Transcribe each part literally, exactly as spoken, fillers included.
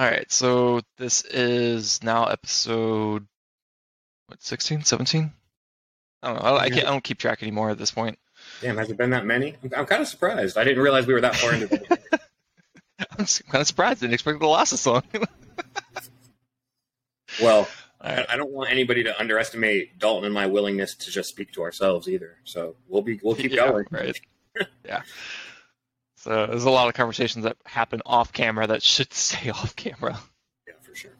All right, so this is now episode, what, sixteen, seventeen? I don't know. I, I, can't, I don't keep track anymore at this point. Damn, has it been that many? I'm, I'm kind of surprised. I didn't realize we were that far into it. I'm kind of surprised. I didn't expect to last this long. Well, right. I, I don't want anybody to underestimate Dalton and my willingness to just speak to ourselves either. So we'll be we'll keep yeah, going. Right. Yeah. So there's a lot of conversations that happen off camera that should stay off camera. Yeah, for sure.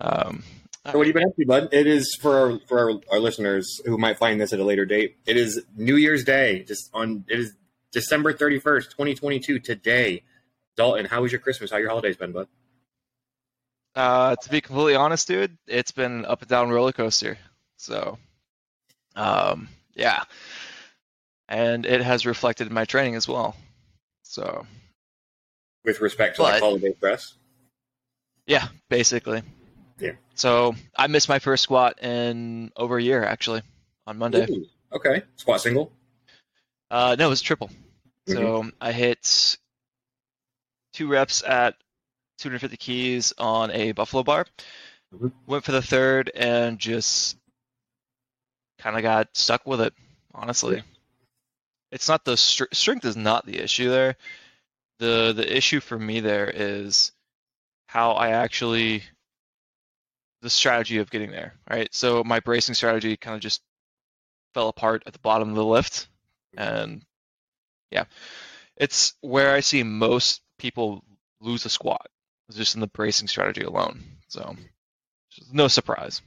Um, so what have you been up to, bud? It is for our, for our, our listeners who might find this at a later date. It is New Year's Day. Just on it is December thirty-first, twenty twenty-two. Today, Dalton, how was your Christmas? How your holidays been, bud? Uh, to be completely honest, dude, it's been up and down roller coaster. So, um, yeah, and it has reflected in my training as well. So, with respect to but, like holiday press, yeah, basically, yeah. So I missed my first squat in over a year, actually, on Monday. Ooh, okay, squat single? Uh, no, it was triple. Mm-hmm. So I hit two reps at two hundred fifty keys on a buffalo bar. Mm-hmm. Went for the third and just kind of got stuck with it, honestly. Yeah. It's not the str- strength is not the issue there. The the issue for me there is how I actually the strategy of getting there, right? So my bracing strategy kind of just fell apart at the bottom of the lift, and yeah, it's where I see most people lose a squat. It's just in the bracing strategy alone. So no surprise.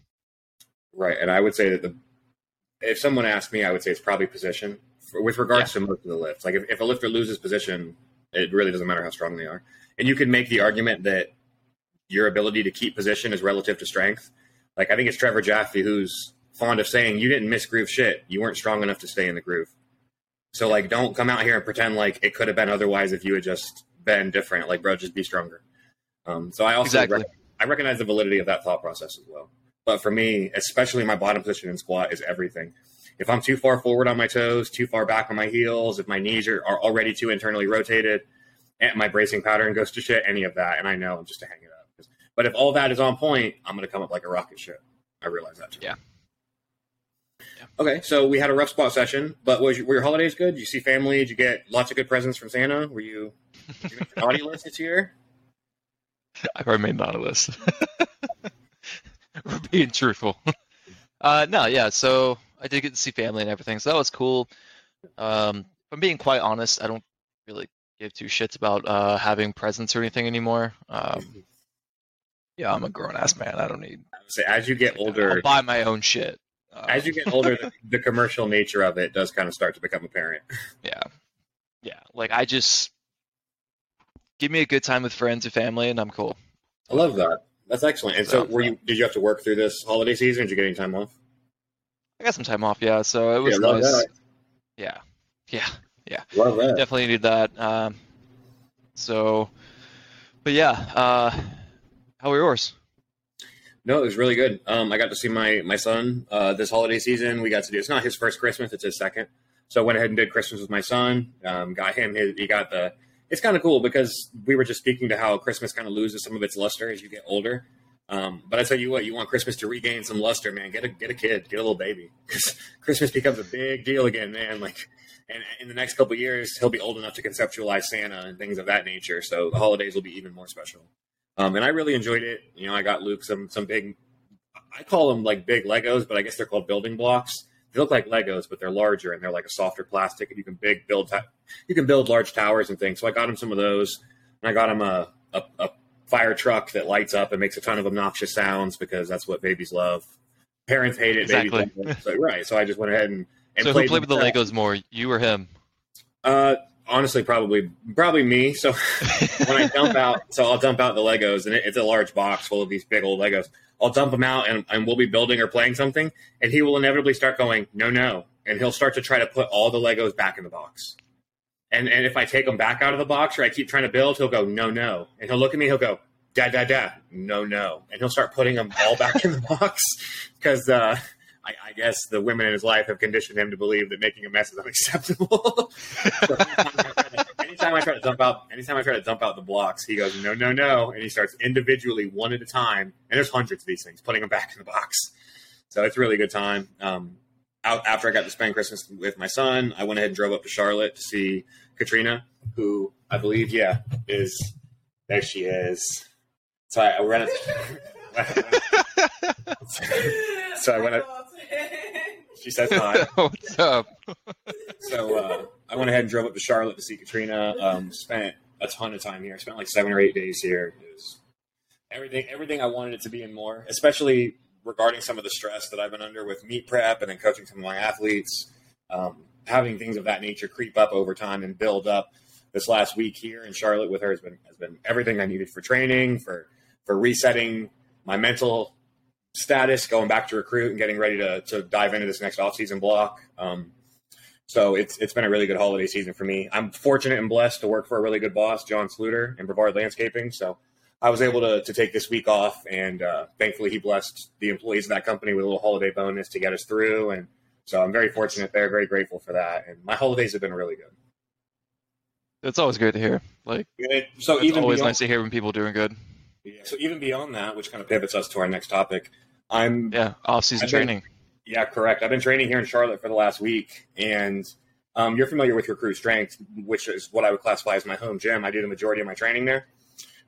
Right, and I would say that the if someone asked me, I would say it's probably position. With regards yeah. to most of the lifts, like if, if a lifter loses position, it really doesn't matter how strong they are. And you can make the argument that your ability to keep position is relative to strength. Like I think it's Trevor Jaffe who's fond of saying, you didn't misgroove shit. You weren't strong enough to stay in the groove. So like, don't come out here and pretend like it could have been otherwise if you had just been different. Like, bro, just be stronger. Um, so I also exactly. rec- I recognize the validity of that thought process as well. But for me, especially my bottom position in squat is everything. If I'm too far forward on my toes, too far back on my heels, if my knees are, are already too internally rotated, and my bracing pattern goes to shit, any of that, and I know I'm just to hang it up. But if all that is on point, I'm going to come up like a rocket ship. I realize that too. Yeah. yeah. Okay, so we had a rough spot session, but was your, were your holidays good? Did you see family? Did you get lots of good presents from Santa? Were you, did you make an naughty list this year? I probably made naughty list. We're being truthful. Uh, no, yeah, so... I did get to see family and everything, so that was cool. Um, if I'm being quite honest, I don't really give two shits about uh, having presents or anything anymore. Um, yeah, I'm a grown-ass man. I don't need... So as you get older... I'll buy my own shit. Um, as you get older, the, the commercial nature of it does kind of start to become apparent. Yeah. Yeah, like I just... Give me a good time with friends and family, and I'm cool. I love that. That's excellent. And so, so were you? Did you have to work through this holiday season? Did you get any time off? I got some time off, yeah, so it was yeah, nice. That. Yeah, yeah, yeah. Love that. Definitely needed that. Um, so, but yeah, uh, how were yours? No, it was really good. Um, I got to see my, my son uh, this holiday season. We got to do, it's not his first Christmas, it's his second. So I went ahead and did Christmas with my son. Um, got him, his, he got the, it's kind of cool because we were just speaking to how Christmas kind of loses some of its luster as you get older. Um, but I tell you what, you want Christmas to regain some luster, man. Get a get a kid, get a little baby. Christmas becomes a big deal again, man. Like, and in the next couple of years, he'll be old enough to conceptualize Santa and things of that nature. So the holidays will be even more special. Um, and I really enjoyed it. You know, I got Luke some some big, I call them like big Legos, but I guess they're called building blocks. They look like Legos, but they're larger and they're like a softer plastic. And you can big build, you can build large towers and things. So I got him some of those, and I got him a a. a fire truck that lights up and makes a ton of obnoxious sounds because that's what babies love. Parents hate it. Exactly. Babies love it. So, right. So I just went ahead and, and so played. So who played with the Legos more, you or him? Uh, honestly, probably, probably me. So when I dump out, so I'll dump out the Legos and it, it's a large box full of these big old Legos. I'll dump them out and, and we'll be building or playing something. And he will inevitably start going, no, no. And he'll start to try to put all the Legos back in the box. And and if I take him back out of the box or I keep trying to build, he'll go, no, no. And he'll look at me, he'll go, da, da, da, no, no. And he'll start putting them all back in the box because uh, I, I guess the women in his life have conditioned him to believe that making a mess is unacceptable. So anytime I try to dump out, anytime I try to dump out the blocks, he goes, no, no, no. And he starts individually one at a time. And there's hundreds of these things, putting them back in the box. So it's a really good time. Um, out, after I got to spend Christmas with my son, I went ahead and drove up to Charlotte to see Katrina, who I believe, yeah, is, there she is. So I, I ran up, so I went up. She says hi. What's up? So uh, I went ahead and drove up to Charlotte to see Katrina. Um, spent a ton of time here. Spent like seven or eight days here. It was everything, everything I wanted it to be and more, especially regarding some of the stress that I've been under with meat prep and then coaching some of my athletes. Um, having things of that nature creep up over time and build up. This last week here in Charlotte with her has been has been everything I needed for training, for for resetting my mental status, going back to recruit and getting ready to, to dive into this next off-season block. Um, so it's it's been a really good holiday season for me. I'm fortunate and blessed to work for a really good boss, John Sluder, in Brevard Landscaping. So I was able to, to take this week off, and uh, thankfully he blessed the employees of that company with a little holiday bonus to get us through. And so I'm very fortunate there, very grateful for that. And my holidays have been really good. It's always great to hear. Like, it, so it's even always beyond, nice to hear when people are doing good. Yeah, so even beyond that, which kind of pivots us to our next topic, I'm yeah off-season I've training. Been, yeah, correct. I've been training here in Charlotte for the last week, and um, you're familiar with Recruit Strength, which is what I would classify as my home gym. I do the majority of my training there.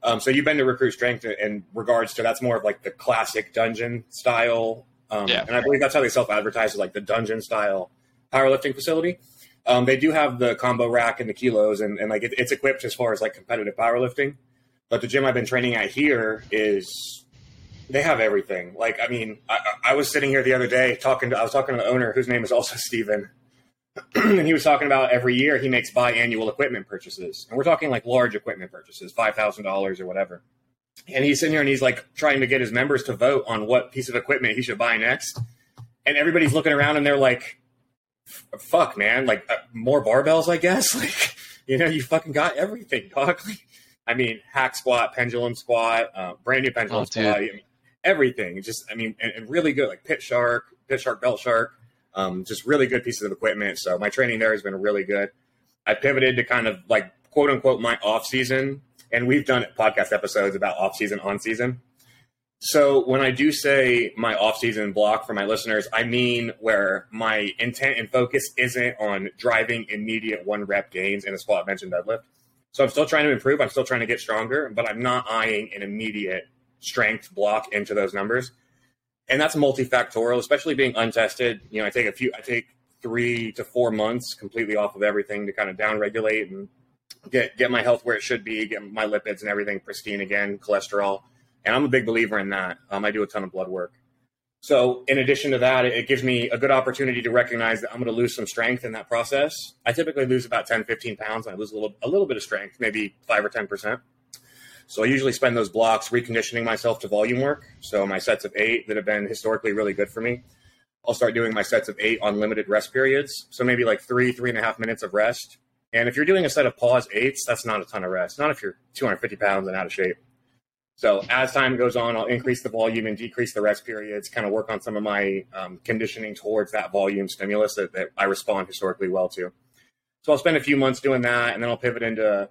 Um, so you've been to Recruit Strength in regards to that's more of like the classic dungeon style, um, yeah. and I believe that's how they self-advertise as like the dungeon style powerlifting facility. Um, they do have the combo rack and the kilos, and, and like it, it's equipped as far as like competitive powerlifting. But the gym I've been training at here is they have everything. Like, I mean, I, I was sitting here the other day talking to I was talking to the owner, whose name is also Steven, and he was talking about every year he makes biannual equipment purchases, and we're talking like large equipment purchases, five thousand dollars or whatever. And he's sitting here and he's like trying to get his members to vote on what piece of equipment he should buy next, and everybody's looking around and they're like, fuck, man, like uh, more barbells, I guess. Like, you know, you fucking got everything, dog. Like, I mean, hack squat, pendulum squat, uh, brand new pendulum oh, squat, I mean, everything. Just, I mean, and, and really good, like pit shark, pit shark, bell shark, um, just really good pieces of equipment. So my training there has been really good. I pivoted to kind of like, quote unquote, my off season. And we've done podcast episodes about off season, on season. So when I do say my off-season block for my listeners, I mean where my intent and focus isn't on driving immediate one-rep gains in a squat, bench, and deadlift. So I'm still trying to improve. I'm still trying to get stronger, but I'm not eyeing an immediate strength block into those numbers. And that's multifactorial, especially being untested. You know, I take a few, I take three to four months completely off of everything to kind of down-regulate and get get my health where it should be, get my lipids and everything pristine again, cholesterol. And I'm a big believer in that. Um, I do a ton of blood work. So in addition to that, it, it gives me a good opportunity to recognize that I'm going to lose some strength in that process. I typically lose about ten, fifteen pounds. And I lose a little, a little bit of strength, maybe five or ten percent. So I usually spend those blocks reconditioning myself to volume work. So my sets of eight that have been historically really good for me, I'll start doing my sets of eight on limited rest periods. So maybe like three, three and a half minutes of rest. And if you're doing a set of pause eights, that's not a ton of rest. Not if you're two hundred fifty pounds and out of shape. So as time goes on, I'll increase the volume and decrease the rest periods, kind of work on some of my um, conditioning towards that volume stimulus that, that I respond historically well to. So I'll spend a few months doing that, and then I'll pivot into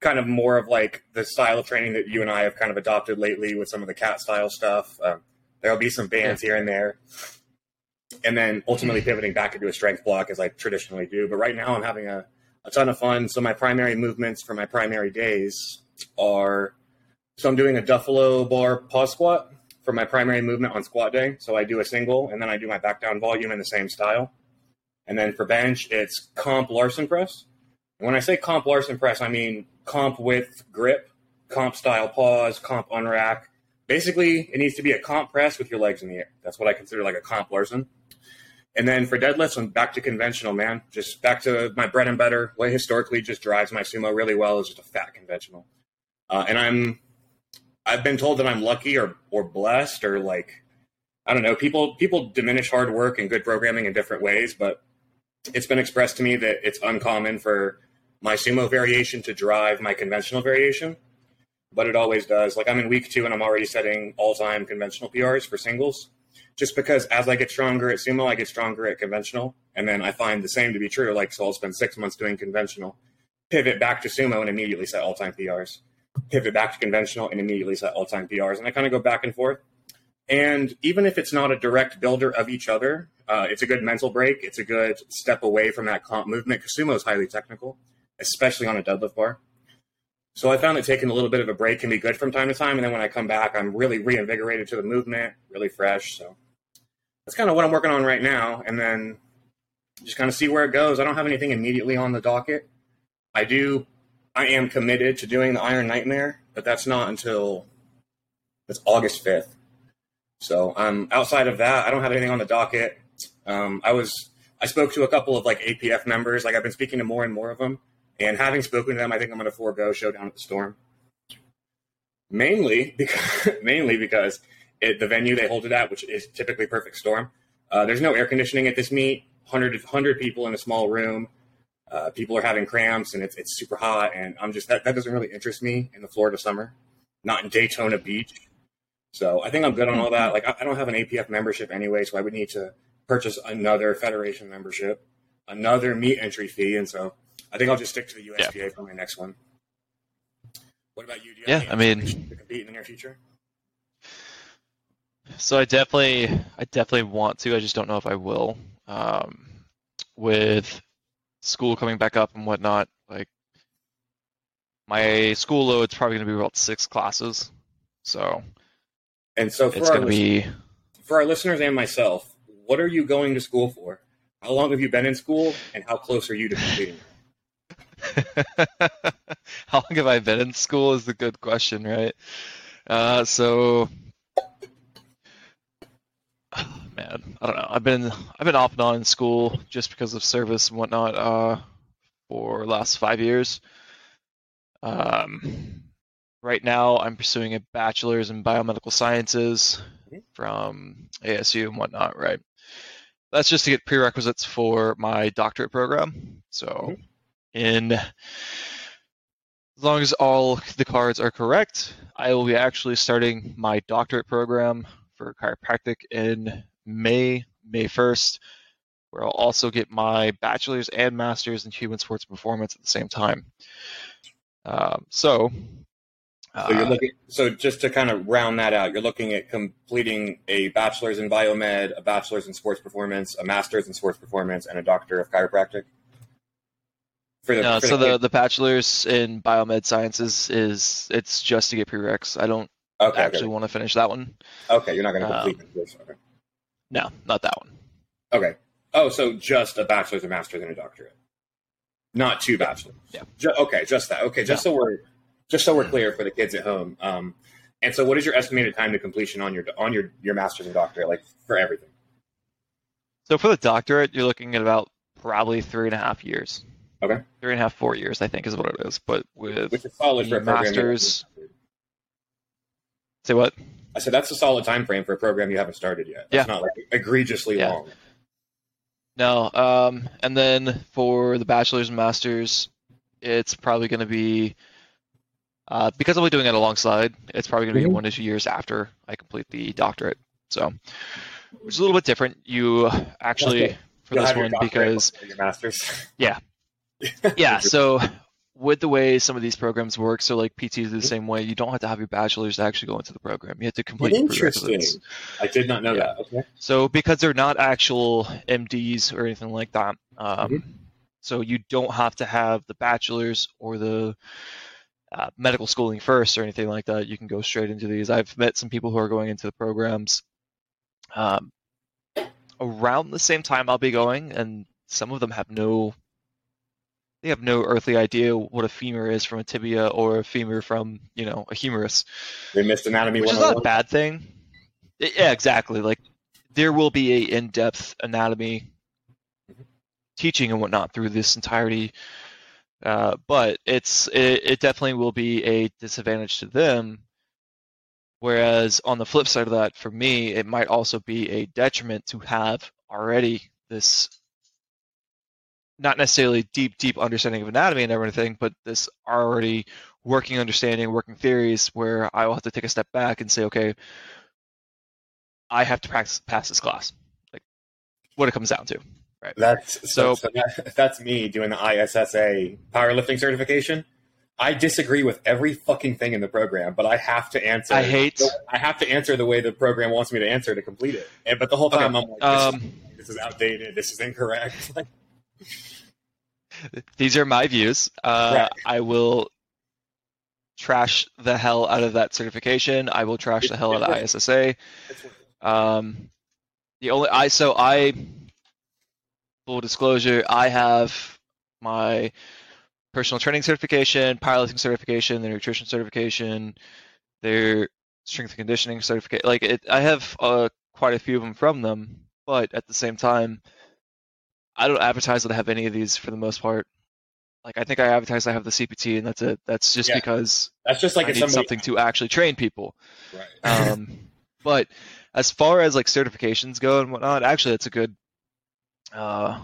kind of more of like the style of training that you and I have kind of adopted lately with some of the cat style stuff. Um, there'll be some bands here and there. And then ultimately pivoting back into a strength block as I traditionally do. But right now I'm having a, a ton of fun. So my primary movements for my primary days are... So I'm doing a Duffalo bar pause squat for my primary movement on squat day. So I do a single, and then I do my back down volume in the same style. And then for bench, it's comp Larson press. And when I say comp Larson press, I mean comp with grip, comp style pause, comp unrack. Basically, it needs to be a comp press with your legs in the air. That's what I consider like a comp Larson. And then for deadlifts, I'm back to conventional, man. Just back to my bread and butter. What historically just drives my sumo really well is just a fat conventional. Uh, and I'm... I've been told that I'm lucky or, or blessed or like, I don't know, people, people diminish hard work and good programming in different ways, but it's been expressed to me that it's uncommon for my sumo variation to drive my conventional variation, but it always does. Like I'm in week two and I'm already setting all time conventional P Rs for singles, just because as I get stronger at sumo, I get stronger at conventional. And then I find the same to be true. Like, so I'll spend six months doing conventional. pivot back to sumo and immediately set all-time P Rs, pivot back to conventional and immediately set all-time P Rs. And I kind of go back and forth. And even if it's not a direct builder of each other, uh, it's a good mental break. It's a good step away from that comp movement, because sumo is highly technical, especially on a deadlift bar. So I found that taking a little bit of a break can be good from time to time. And then when I come back, I'm really reinvigorated to the movement, really fresh. So that's kind of what I'm working on right now. And then just kind of see where it goes. I don't have anything immediately on the docket. I do. I am committed to doing the Iron Nightmare, but that's not until it's August fifth. So um, outside of that, I don't have anything on the docket. Um, I was, I spoke to a couple of like A P F members. Like I've been speaking to more and more of them, and having spoken to them, I think I'm going to forego Showdown at the Storm. Mainly because, mainly because it, the venue they hold it at, which is typically Perfect Storm. Uh, there's no air conditioning at this meet. one hundred, one hundred people in a small room. Uh, people are having cramps, and it's it's super hot. And I'm just, that, that doesn't really interest me in the Florida summer, not in Daytona Beach. So I think I'm good on all that. Like I don't have an A P F membership anyway, so I would need to purchase another Federation membership, another meet entry fee. And so I think I'll just stick to the U S P A yeah. for my next one. What about you? Do you yeah, have I mean, to compete in the near future? So I definitely, I definitely want to. I just don't know if I will. Um, with school coming back up and whatnot, like my school load's probably going to be about six classes. So. And so for our, be... for our listeners and myself, what are you going to school for? How long have you been in school, and how close are you to completing? How long have I been in school is the good question, right? Uh, so, oh, man, I don't know. I've been I've been off and on in school just because of service and whatnot uh, for the last five years. Um. Right now, I'm pursuing a bachelor's in biomedical sciences from A S U and whatnot, right? That's just to get prerequisites for my doctorate program. So mm-hmm. in as long as all the cards are correct, I will be actually starting my doctorate program for chiropractic in May, May first, where I'll also get my bachelor's and master's in human sports performance at the same time. Um, so... So you're looking. So just to kind of round that out, you're looking at completing a bachelor's in biomed, a bachelor's in sports performance, a master's in sports performance, and a doctor of chiropractic. For the, no, for so the, the, the bachelor's in biomed sciences is it's just to get prereqs. I don't okay, actually okay. want to finish that one. Okay, you're not going to complete um, it. Okay. No, not that one. Okay. Oh, so just a bachelor's, a master's, and a doctorate. Not two bachelors. Yeah. Just, okay, just that. Okay, just no. so we're. Just so we're clear for the kids at home. Um, and so what is your estimated time to completion on your on your, your master's and doctorate, like for everything? So for the doctorate, you're looking at about probably three and a half years. Okay. Three and a half, four years, I think is what it is. But with Which is solid for a master's. Say what? I said that's a solid time frame for a program you haven't started yet. That's yeah. not like egregiously yeah. long. No. Um, and then for the bachelor's and master's, it's probably going to be Uh, because I'll be doing it alongside, it's probably going to be mm-hmm. one to two years after I complete the doctorate. So, which is a little bit different. You actually, okay. for You'll this one, because... Your master's. Yeah. Yeah, so with the way some of these programs work, so like P T is the same way, you don't have to have your bachelor's to actually go into the program. You have to complete your prerequisites. I did not know yeah. that. Okay. So, because they're not actual M Ds or anything like that, um, mm-hmm. so you don't have to have the bachelor's or the... Uh, medical schooling first or anything like that. You can go straight into these. I've met some people who are going into the programs um, around the same time I'll be going, and some of them have no they have no earthly idea what a femur is from a tibia or a femur from, you know, a humerus. They missed anatomy one oh one. Which is not a bad thing. It, yeah, exactly. Like there will be a in-depth anatomy mm-hmm. teaching and whatnot through this entirety. Uh, but it's it, it definitely will be a disadvantage to them, whereas on the flip side of that, for me, it might also be a detriment to have already this not necessarily deep, deep understanding of anatomy and everything, but this already working understanding, working theories where I will have to take a step back and say, okay, I have to practice, pass this class, like what it comes down to. Right. That's so, so that, that's me doing the I S S A powerlifting certification. I disagree with every fucking thing in the program, but I have to answer. I hate. I have to answer the way the program wants me to answer to complete it. And, but the whole time okay. I'm like, this, um, this is outdated. This is incorrect. Like, these are my views. Uh, right. I will trash the hell out of that certification. I will trash the hell out of I S S A. Um, the only I so I full disclosure, I have my personal training certification, powerlifting certification, the nutrition certification, their strength and conditioning certificate. Like it, I have uh, quite a few of them from them, but at the same time, I don't advertise that I have any of these for the most part. Like I think I advertise I have the C P T, and that's it. That's just yeah. because that's just like I need somebody... something to actually train people. Right. um, but as far as like certifications go and whatnot, actually, it's a good. Uh,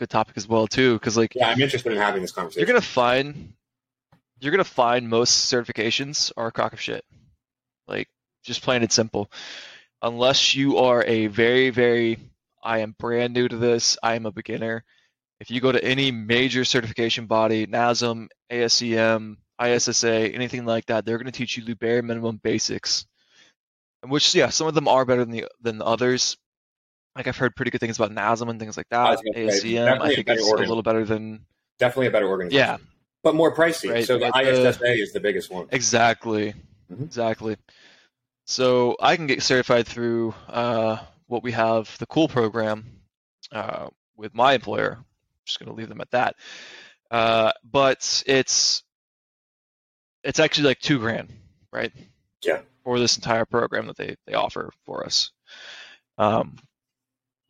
good topic as well too, because like yeah, I'm interested in having this conversation. You're gonna find, you're gonna find most certifications are a crock of shit, like just plain and simple. Unless you are a very, very, I am brand new to this, I am a beginner. If you go to any major certification body, N A S M, A S C M, I S S A, anything like that, they're gonna teach you the bare minimum basics. Which yeah, some of them are better than the than the others. Like I've heard pretty good things about N A S M and things like that. I say, A S C M, I think it's organ. a little better than... Definitely a better organization. Yeah. But more pricey. Right. So the uh, I S S A is the biggest one. Exactly. Mm-hmm. Exactly. So I can get certified through uh, what we have, the COOL program uh, with my employer. I'm just going to leave them at that. Uh, but it's it's actually like two grand, right? Yeah. For this entire program that they, they offer for us. Um.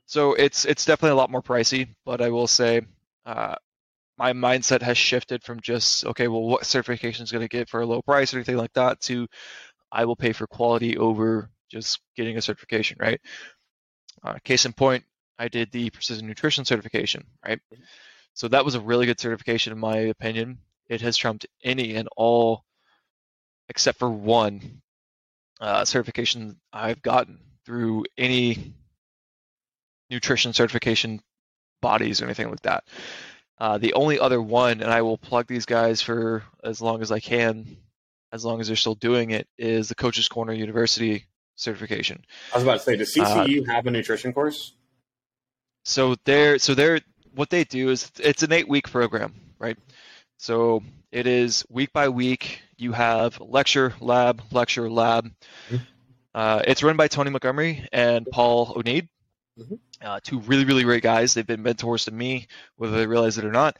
So it's it's definitely a lot more pricey, but I will say uh, my mindset has shifted from just, okay, well, what certification is going to get for a low price or anything like that to I will pay for quality over just getting a certification, right? Uh, case in point, I did the Precision Nutrition certification, right? So that was a really good certification in my opinion. It has trumped any and all except for one uh, certification I've gotten through any nutrition certification bodies or anything like that. Uh, the only other one, and I will plug these guys for as long as I can, as long as they're still doing it, is the Coach's Corner University certification. I was about to say, does C C U uh, have a nutrition course? So they're, so they're, what they do is it's an eight week program, right? So it is week by week. You have lecture, lab, lecture, lab. Mm-hmm. Uh, it's run by Tony Montgomery and Paul O'Neid. Mm-hmm. Uh, two really, really great guys. They've been mentors to me, whether they realize it or not.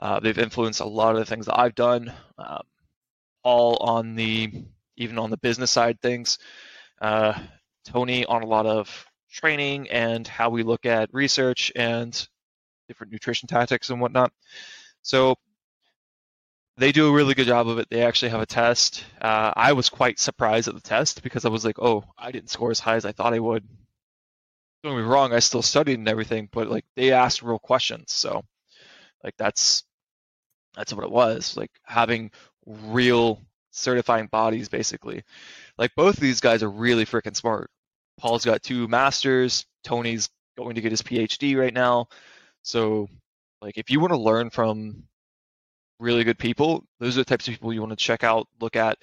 Uh, they've influenced a lot of the things that I've done, um, all on the, even on the business side things. Uh, Tony on a lot of training and how we look at research and different nutrition tactics and whatnot. So they do a really good job of it. They actually have a test. Uh, I was quite surprised at the test because I was like, oh, I didn't score as high as I thought I would. Don't get me wrong, I still studied and everything, but like they asked real questions. So like that's that's what it was. Like having real certifying bodies basically. Like both of these guys are really freaking smart. Paul's got two masters, Tony's going to get his P H D right now. So like if you want to learn from really good people, those are the types of people you want to check out, look at.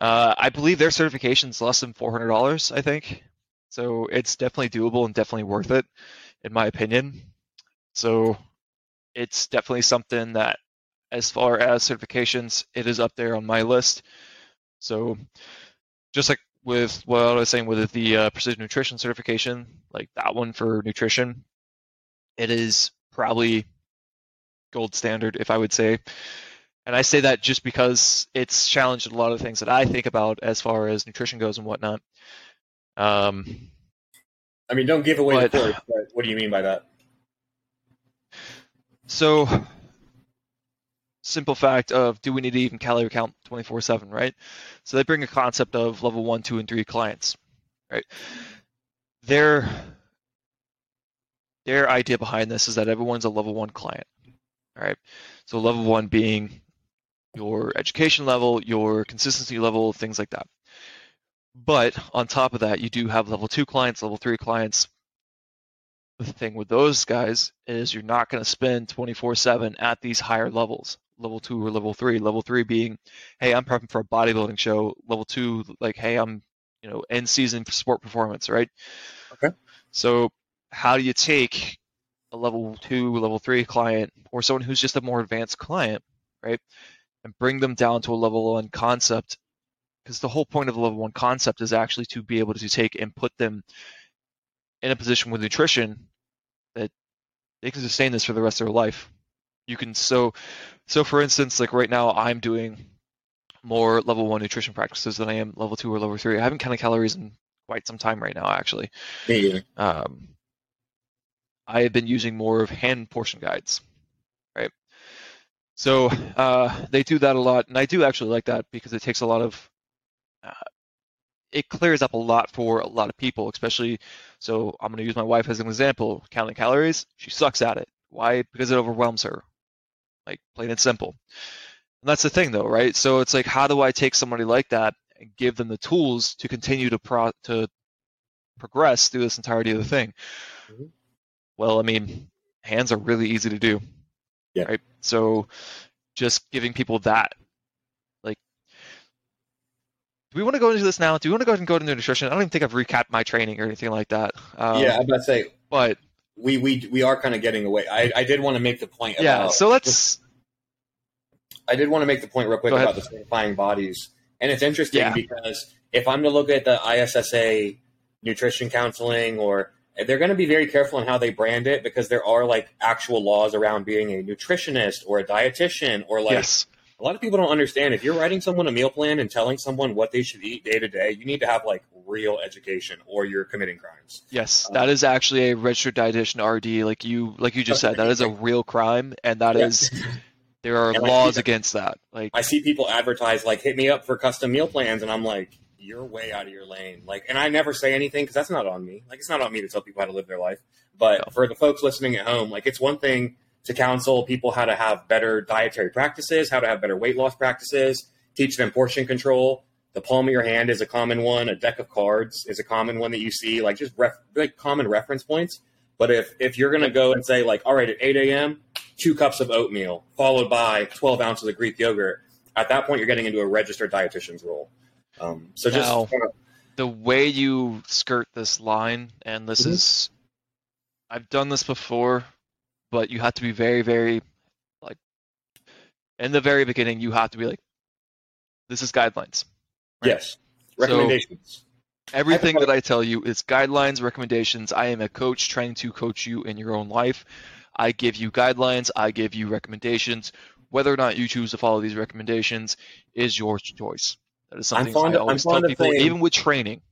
Uh, I believe their certification's less than four hundred dollars, I think. So it's definitely doable and definitely worth it, in my opinion. So it's definitely something that, as far as certifications, it is up there on my list. So just like with what I was saying with the uh, Precision Nutrition certification, like that one for nutrition, it is probably gold standard, if I would say. And I say that just because it's challenged a lot of the things that I think about as far as nutrition goes and whatnot. Um, I mean, don't give away but, the course, but what do you mean by that? So, simple fact of, do we need to even calorie count twenty-four seven, right? So they bring a concept of level one, two, and three clients, right? Their, their idea behind this is that everyone's a level one client, all right? So level one being your education level, your consistency level, things like that. But on top of that, you do have level two clients, level three clients. The thing with those guys is you're not going to spend twenty-four seven at these higher levels, level two or level three, level three being, hey, I'm prepping for a bodybuilding show, level two, like, hey, I'm, you know, end season for sport performance, right? Okay. So how do you take a level two, level three client or someone who's just a more advanced client, right? And bring them down to a level one concept, because the whole point of a level one concept is actually to be able to take and put them in a position with nutrition that they can sustain this for the rest of their life. You can, so, so for instance, like right now I'm doing more level one nutrition practices than I am level two or level three. I haven't counted calories in quite some time right now, actually. Yeah. Um, I have been using more of hand portion guides, right? So uh, they do that a lot, and I do actually like that because it takes a lot of, uh, it clears up a lot for a lot of people, especially, so I'm going to use my wife as an example, counting calories, she sucks at it. Why? Because it overwhelms her, like plain and simple. And that's the thing though, right? So it's like, how do I take somebody like that and give them the tools to continue to pro- to progress through this entirety of the thing? Mm-hmm. Well, I mean, hands are really easy to do, yeah. Right? So just giving people that. Like, do we want to go into this now? Do we want to go ahead and go into nutrition? I don't even think I've recapped my training or anything like that. Um, yeah, I'm about to say, but we we we are kind of getting away. I, I did want to make the point. About, yeah, so let's. I did want to make the point real quick about the solidifying bodies, and it's interesting yeah. because if I'm to look at the I S S A nutrition counseling or they're going to be very careful in how they brand it because there are like actual laws around being a nutritionist or a dietitian or like yes. a lot of people don't understand. If you're writing someone a meal plan and telling someone what they should eat day to day, you need to have like real education or you're committing crimes. Yes. Um, that is actually a registered dietitian R D. Like you, like you just said, that is a real crime. And that yeah. is, there are and laws against that. Like I see people advertise like, hit me up for custom meal plans. And I'm like, you're way out of your lane. Like, and I never say anything because that's not on me. Like, it's not on me to tell people how to live their life. But no. for the folks listening at home, like, it's one thing to counsel people how to have better dietary practices, how to have better weight loss practices, teach them portion control. The palm of your hand is a common one. A deck of cards is a common one that you see. Like, just ref- like common reference points. But if, if you're going to go and say, like, all right, at eight a.m., two cups of oatmeal, followed by twelve ounces of Greek yogurt, at that point you're getting into a registered dietitian's role. Um, so just now, kind of... the way you skirt this line, and this mm-hmm. is, I've done this before, but you have to be very, very, like, in the very beginning, you have to be like, this is guidelines. Right? Yes. Recommendations. So everything I that I tell you is guidelines, recommendations. I am a coach trying to coach you in your own life. I give you guidelines. I give you recommendations. Whether or not you choose to follow these recommendations is your choice. That is something I'm fond I of, always I'm fond tell people, saying, even with training.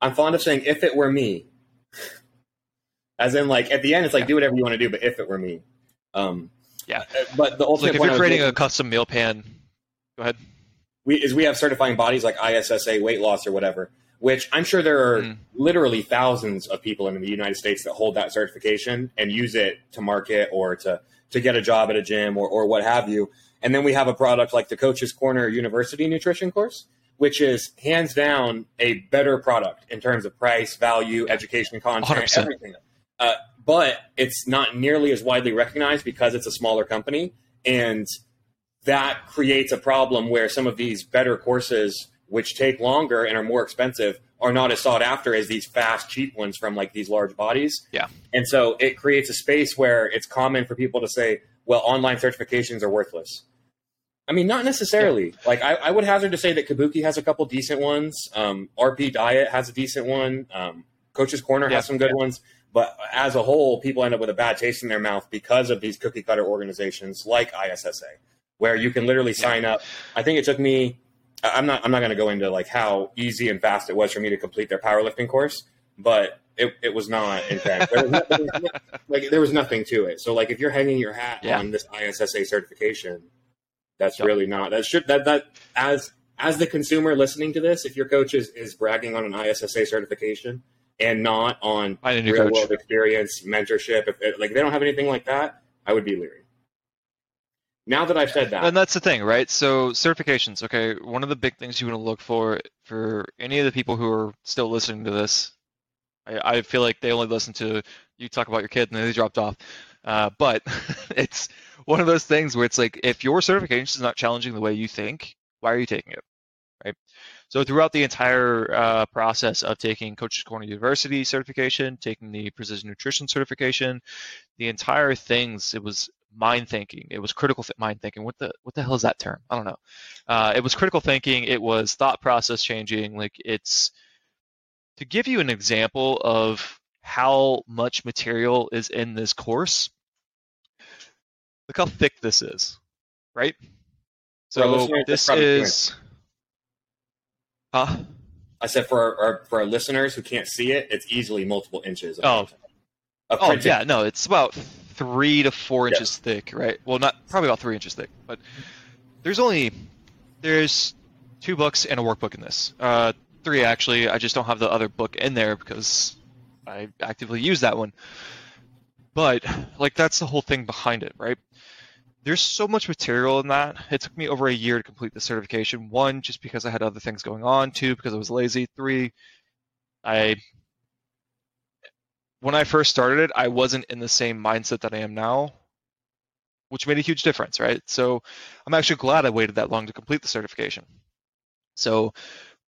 I'm fond of saying, if it were me. As in, like, at the end, it's like, yeah. do whatever you want to do, but if it were me. Um, yeah. But the ultimate like if you're creating a custom meal plan, go ahead. We, is we have certifying bodies like I S S A, weight loss, or whatever, which I'm sure there are mm. literally thousands of people in the United States that hold that certification and use it to market or to, to get a job at a gym or, or what have you. And then we have a product like the Coach's Corner University Nutrition course, which is hands down a better product in terms of price, value, education, content, one hundred percent. Everything. Uh, but it's not nearly as widely recognized because it's a smaller company. And that creates a problem where some of these better courses, which take longer and are more expensive, are not as sought after as these fast, cheap ones from like these large bodies. Yeah. And so it creates a space where it's common for people to say, well, online certifications are worthless. I mean, not necessarily. Yeah. Like, I, I would hazard to say that Kabuki has a couple decent ones. Um, R P Diet has a decent one. Um, Coach's Corner yeah. has some good yeah. ones. But as a whole, people end up with a bad taste in their mouth because of these cookie-cutter organizations like I S S A, where you can literally sign yeah. up. I think it took me – I'm not I'm not going to go into, like, how easy and fast it was for me to complete their powerlifting course, but it, it was not, in fact. There was no, there was no, like, there was nothing to it. So, like, if you're hanging your hat yeah. on this I S S A certification – That's yep. really not that should that that as as the consumer listening to this, if your coach is, is bragging on an I S S A certification and not on real coach. world experience, mentorship, if it, like they don't have anything like that, I would be leery. Now that I've said that, and that's the thing, right? So certifications, okay. One of the big things you want to look for for any of the people who are still listening to this, I, I feel like they only listen to you talk about your kid and then they dropped off. Uh, but it's one of those things where it's like, if your certification is not challenging the way you think, why are you taking it, right? So throughout the entire uh, process of taking Coach's Corner University certification, taking the Precision Nutrition certification, the entire things, it was mind thinking. It was critical th- mind thinking. What the what the hell is that term? I don't know. Uh, it was critical thinking. It was thought process changing. Like it's, to give you an example of how much material is in this course, look how thick this is, right? So this is... Huh? I said for our, our for our listeners who can't see it, it's easily multiple inches. Of oh, of oh yeah, no, it's about three to four yeah. inches thick, right? Well, not probably about three inches thick, but there's only there's two books and a workbook in this. Uh, three actually. I just don't have the other book in there because I actively use that one. But like that's the whole thing behind it, right? There's so much material in that. It took me over a year to complete the certification. One, just because I had other things going on. Two, because I was lazy. Three, I when I first started it, I wasn't in the same mindset that I am now, which made a huge difference, right? So I'm actually glad I waited that long to complete the certification. So,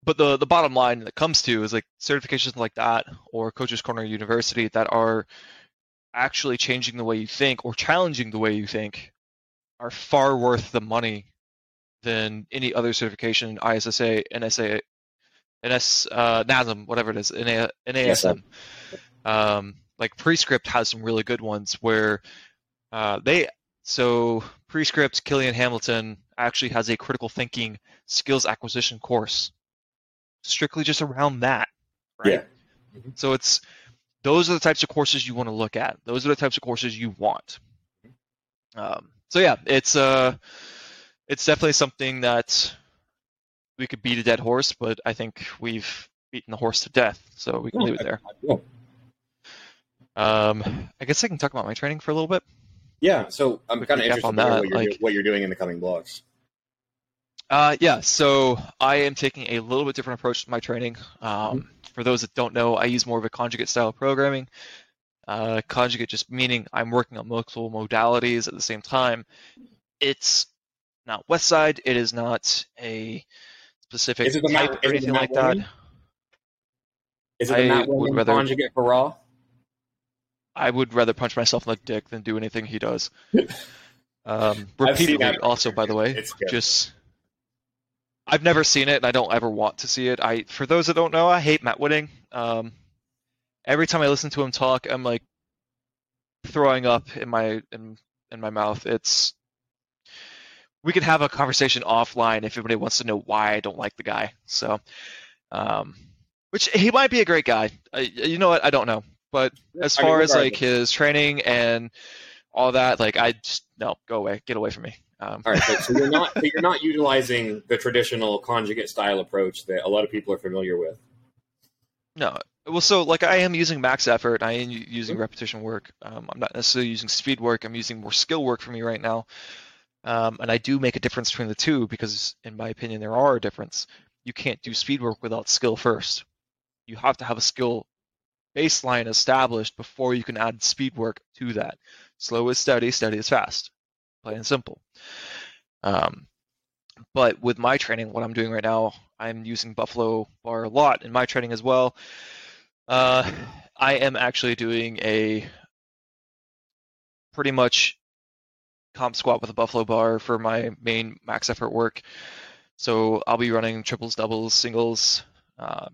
but the, the bottom line that comes to is like certifications like that or Coach's Corner University that are actually changing the way you think or challenging the way you think are far worth the money than any other certification, I S S A, N S A, N S, uh, N A S M, whatever it is, N A S M. Um, like Prescript has some really good ones where uh, they, so Prescript's Killian Hamilton actually has a critical thinking skills acquisition course, strictly just around that, right? Yeah. Mm-hmm. So it's, those are the types of courses you want to look at. Those are the types of courses you want. Um, So yeah, it's uh, it's definitely something that we could beat a dead horse, but I think we've beaten the horse to death, so we can yeah, leave it there. I, I um, I guess I can talk about my training for a little bit. Yeah, so I'm kind of interested in what, like, what you're doing in the coming blogs. Uh, yeah, so I am taking a little bit different approach to my training. Um, mm-hmm. For those that don't know, I use more of a conjugate style of programming. Uh, conjugate just meaning I'm working on multiple modalities at the same time. It's not West Side. It is not a specific is it type Matt, or anything like Winning? That. Is it I would rather, conjugate for raw? I would rather punch myself in the dick than do anything he does. um, repeatedly, also, by the way. Just I've never seen it, and I don't ever want to see it. I, for those that don't know, I hate Matt Winning. Um, Every time I listen to him talk, I'm like throwing up in my in, in my mouth. It's we could have a conversation offline if anybody wants to know why I don't like the guy. So, um, which he might be a great guy. I, you know what? I don't know. But as far I mean, as like his training and all that, like I just no, go away, get away from me. Um. All right, so, so you're not so you're not utilizing the traditional conjugate style approach that a lot of people are familiar with. No. Well, so like I am using max effort, and I am using repetition work. Um, I'm not necessarily using speed work. I'm using more skill work for me right now. Um, and I do make a difference between the two because, in my opinion, there are a difference. You can't do speed work without skill first. You have to have a skill baseline established before you can add speed work to that. Slow is steady, steady is fast. Plain and simple. Um, but with my training, what I'm doing right now, I'm using Buffalo Bar a lot in my training as well. Uh, I am actually doing a pretty much comp squat with a Buffalo Bar for my main max effort work. So I'll be running triples, doubles, singles. Uh,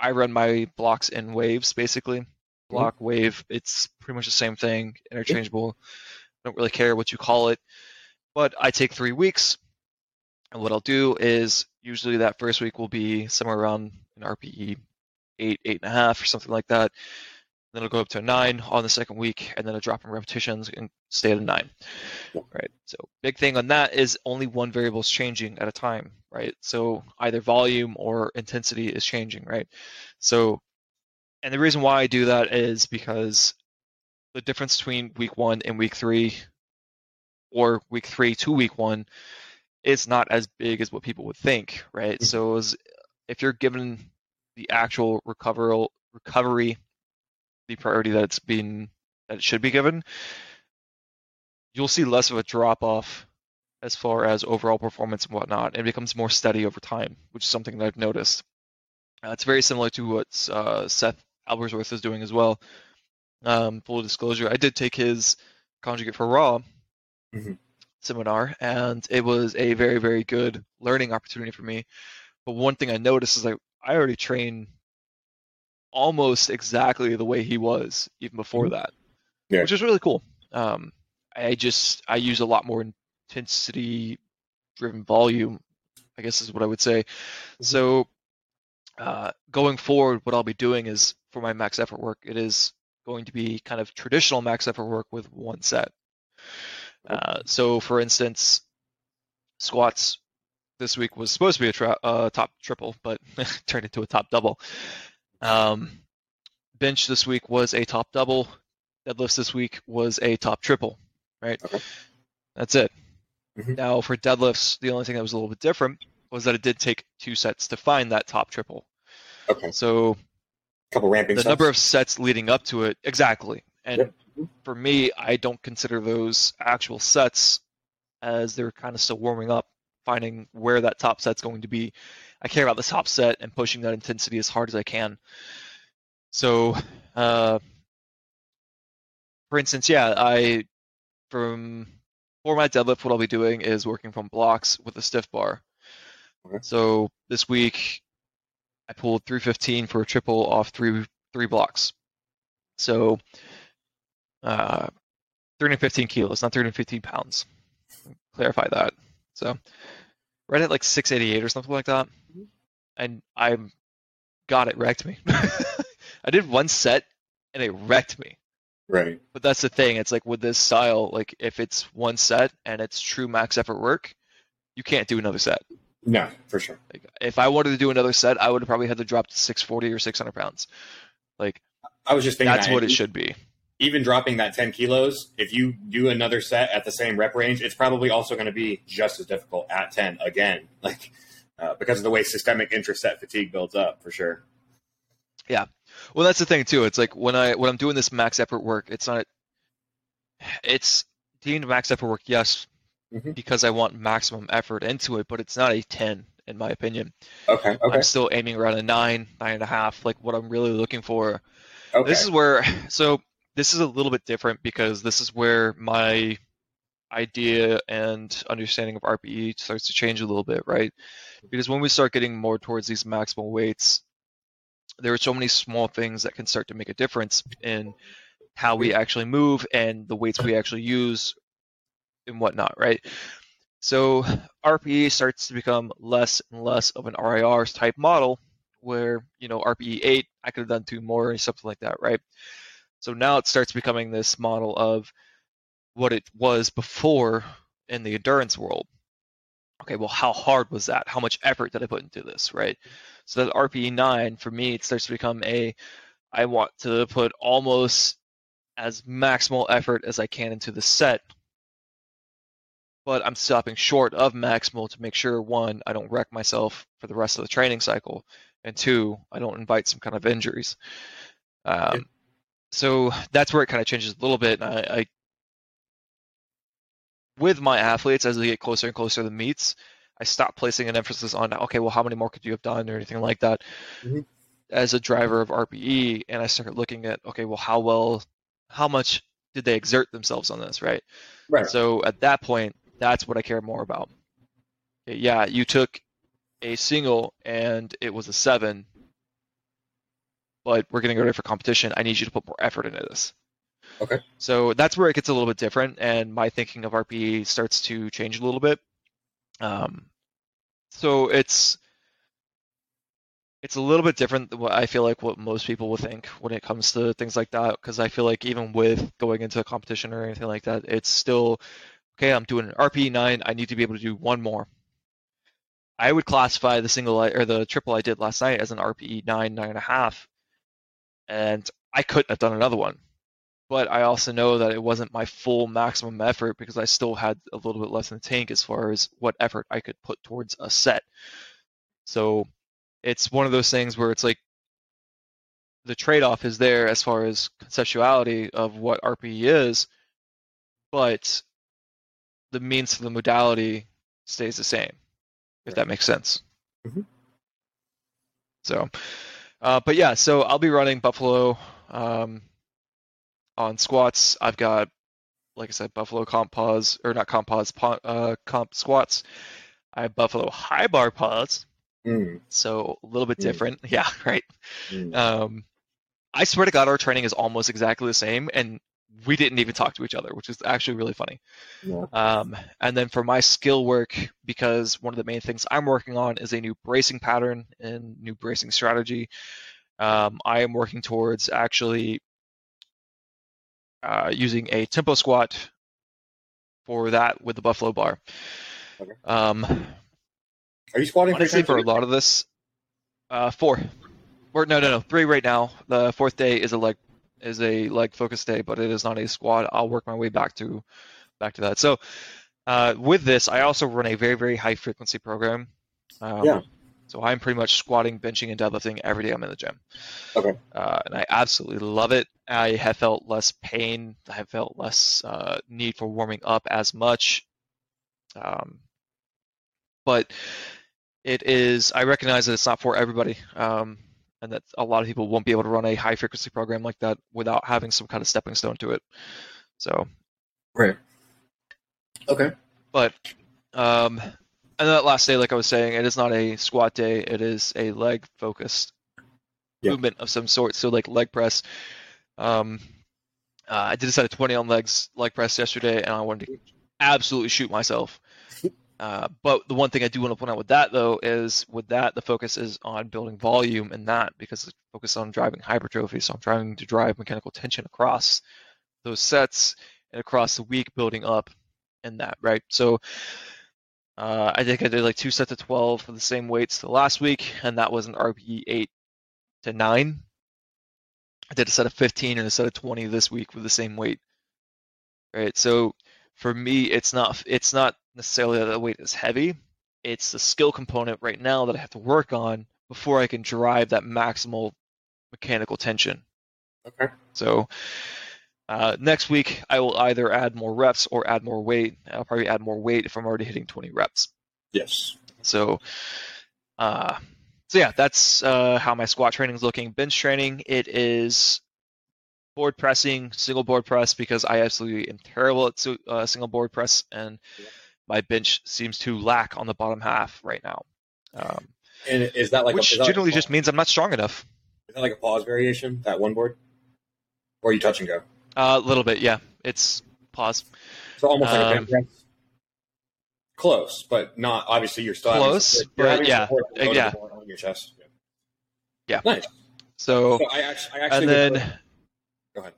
I run my blocks in waves, basically. Block, mm-hmm. wave, it's pretty much the same thing, interchangeable. I don't really care what you call it. But I take three weeks, and what I'll do is usually that first week will be somewhere around an R P E eight, eight and a half or something like that. Then it'll go up to a nine on the second week, and then a drop in repetitions and stay at a nine. All right. So big thing on that is only one variable is changing at a time, right? So either volume or intensity is changing, right? So, and the reason why I do that is because the difference between week one and week three or week three to week one is not as big as what people would think, right? Mm-hmm. So as, if you're given the actual recovery recovery the priority that it's being, that it should be given, you'll see less of a drop-off as far as overall performance and whatnot. It becomes more steady over time, which is something that I've noticed. Uh, it's very similar to what uh, Seth Albersworth is doing as well. Um, full disclosure, I did take his Conjugate for Raw mm-hmm. seminar, and it was a very, very good learning opportunity for me. But one thing I noticed is like I already train almost exactly the way he was even before that, yeah. which is really cool. Um, I just, I use a lot more intensity-driven volume, I guess is what I would say. So uh, going forward, what I'll be doing is for my max effort work, it is going to be kind of traditional max effort work with one set. Uh, so for instance, squats this week was supposed to be a tra- uh, top triple, but turned into a top double. Um, bench this week was a top double. Deadlifts this week was a top triple, right? Okay. That's it. Mm-hmm. Now for deadlifts, the only thing that was a little bit different was that it did take two sets to find that top triple. Okay. So couple ramping the sets. Number of sets leading up to it, exactly. And yep. mm-hmm. for me, I don't consider those actual sets as they're kind of still warming up, finding where that top set's going to be. I care about the top set and pushing that intensity as hard as I can. So, uh, for instance, yeah, I from for my deadlift, what I'll be doing is working from blocks with a stiff bar. Okay. So this week, I pulled three fifteen for a triple off three three blocks. So, uh, three hundred fifteen kilos, not three hundred fifteen pounds. Clarify that. So, right at like six eighty-eight or something like that, and I got it wrecked me. I did one set and it wrecked me. Right. But that's the thing. It's like with this style, like if it's one set and it's true max effort work, you can't do another set. No, for sure. Like, if I wanted to do another set, I would have probably had to drop to six forty or six hundred pounds. Like, I was just thinking that's that. what it even, should be. Even dropping that ten kilos, if you do another set at the same rep range, it's probably also going to be just as difficult at ten again, like uh, because of the way systemic intraset fatigue builds up, for sure. Yeah, well, that's the thing too. It's like when I when I'm doing this max effort work, it's not. It's deemed max effort work, yes. Because I want maximum effort into it, but it's not a ten in my opinion. Okay, okay. I'm still aiming around a nine, nine and a half, like what I'm really looking for. Okay. This is where, so this is a little bit different because this is where my idea and understanding of R P E starts to change a little bit, right? Because when we start getting more towards these maximal weights, there are so many small things that can start to make a difference in how we actually move and the weights we actually use and whatnot, right? So R P E starts to become less and less of an R I R type model where, you know, R P E eight, I could have done two more or something like that, right? So now it starts becoming this model of what it was before in the endurance world. Okay, well, how hard was that? How much effort did I put into this, right? So that R P E nine, for me, it starts to become a, I want to put almost as maximal effort as I can into the set, but I'm stopping short of maximal to make sure, one, I don't wreck myself for the rest of the training cycle, and two, I don't invite some kind of injuries. Um, yeah. So that's where it kind of changes a little bit. And I, I, with my athletes, as they get closer and closer to the meets, I stop placing an emphasis on, okay, well, how many more could you have done or anything like that mm-hmm. as a driver of R P E, and I start looking at, okay, well, how well, how much did they exert themselves on this, right? Right. So at that point, that's what I care more about. Yeah, you took a single and it was a seven, but we're getting ready for competition. I need you to put more effort into this. Okay. So that's where it gets a little bit different, and my thinking of R P E starts to change a little bit. Um, so it's it's a little bit different than what I feel like what most people will think when it comes to things like that, because I feel like even with going into a competition or anything like that, it's still okay, I'm doing an R P E nine. I need to be able to do one more. I would classify the single or the triple I did last night as an R P E nine, nine and a half, and I couldn't have done another one. But I also know that it wasn't my full maximum effort because I still had a little bit less in the tank as far as what effort I could put towards a set. So it's one of those things where it's like the trade-off is there as far as conceptuality of what R P E is, but the means to the modality stays the same, if right. that makes sense. Mm-hmm. So, uh, but yeah, so I'll be running Buffalo um, on squats. I've got, like I said, Buffalo comp pause, or not comp pause, pon, uh, comp squats. I have Buffalo high bar pause. Mm. So a little bit different. Mm. Yeah, right. Mm. Um, I swear to God, our training is almost exactly the same, and we didn't even talk to each other, which is actually really funny. Yeah. Um, and then for my skill work, because one of the main things I'm working on is a new bracing pattern and new bracing strategy, um, I am working towards actually uh, using a tempo squat for that with the Buffalo bar. Okay. Um, Are you squatting honestly, for, for a lot of this? Uh, four. Or, no, no, no. Three right now. The fourth day is a leg is a leg focus day, but it is not a squat. I'll work my way back to back to that. So uh, with this, I also run a very, very high frequency program. Um, yeah. So I'm pretty much squatting, benching, and deadlifting every day I'm in the gym. Okay. Uh, and I absolutely love it. I have felt less pain. I have felt less uh, need for warming up as much. Um, but it is, I recognize that it's not for everybody, um, and that a lot of people won't be able to run a high frequency program like that without having some kind of stepping stone to it. So, right. Okay. But, um, and that last day, like I was saying, it is not a squat day. It is a leg focused yeah. movement of some sort. So like leg press, um, uh, I did a set of twenty on legs leg press yesterday, and I wanted to absolutely shoot myself. Uh, but the one thing I do want to point out with that, though, is with that, the focus is on building volume and that because it's focused on driving hypertrophy. So I'm trying to drive mechanical tension across those sets and across the week, building up and that, right? So uh, I think I did like two sets of twelve for the same weights the last week, and that was an R P E eight to nine. I did a set of fifteen and a set of twenty this week with the same weight, right? So for me, it's not it's not necessarily that the weight is heavy. It's the skill component right now that I have to work on before I can drive that maximal mechanical tension. Okay. So uh, next week, I will either add more reps or add more weight. I'll probably add more weight if I'm already hitting twenty reps. Yes. So, uh, so yeah, that's uh, how my squat training is looking. Bench training, it is board pressing, single board press, because I absolutely am terrible at uh, single board press, and yeah. my bench seems to lack on the bottom half right now. Um, and is that like which a, is that generally like just means I'm not strong enough. Is that like a pause variation, that one board? Or are you touch and go? Uh, a little bit, yeah. It's pause. So almost um, like a bench press. Close, but not obviously you're still close, having, you're having yeah, yeah. on your chest. Yeah. yeah. Nice. So, so I actually, I actually and then. Go ahead.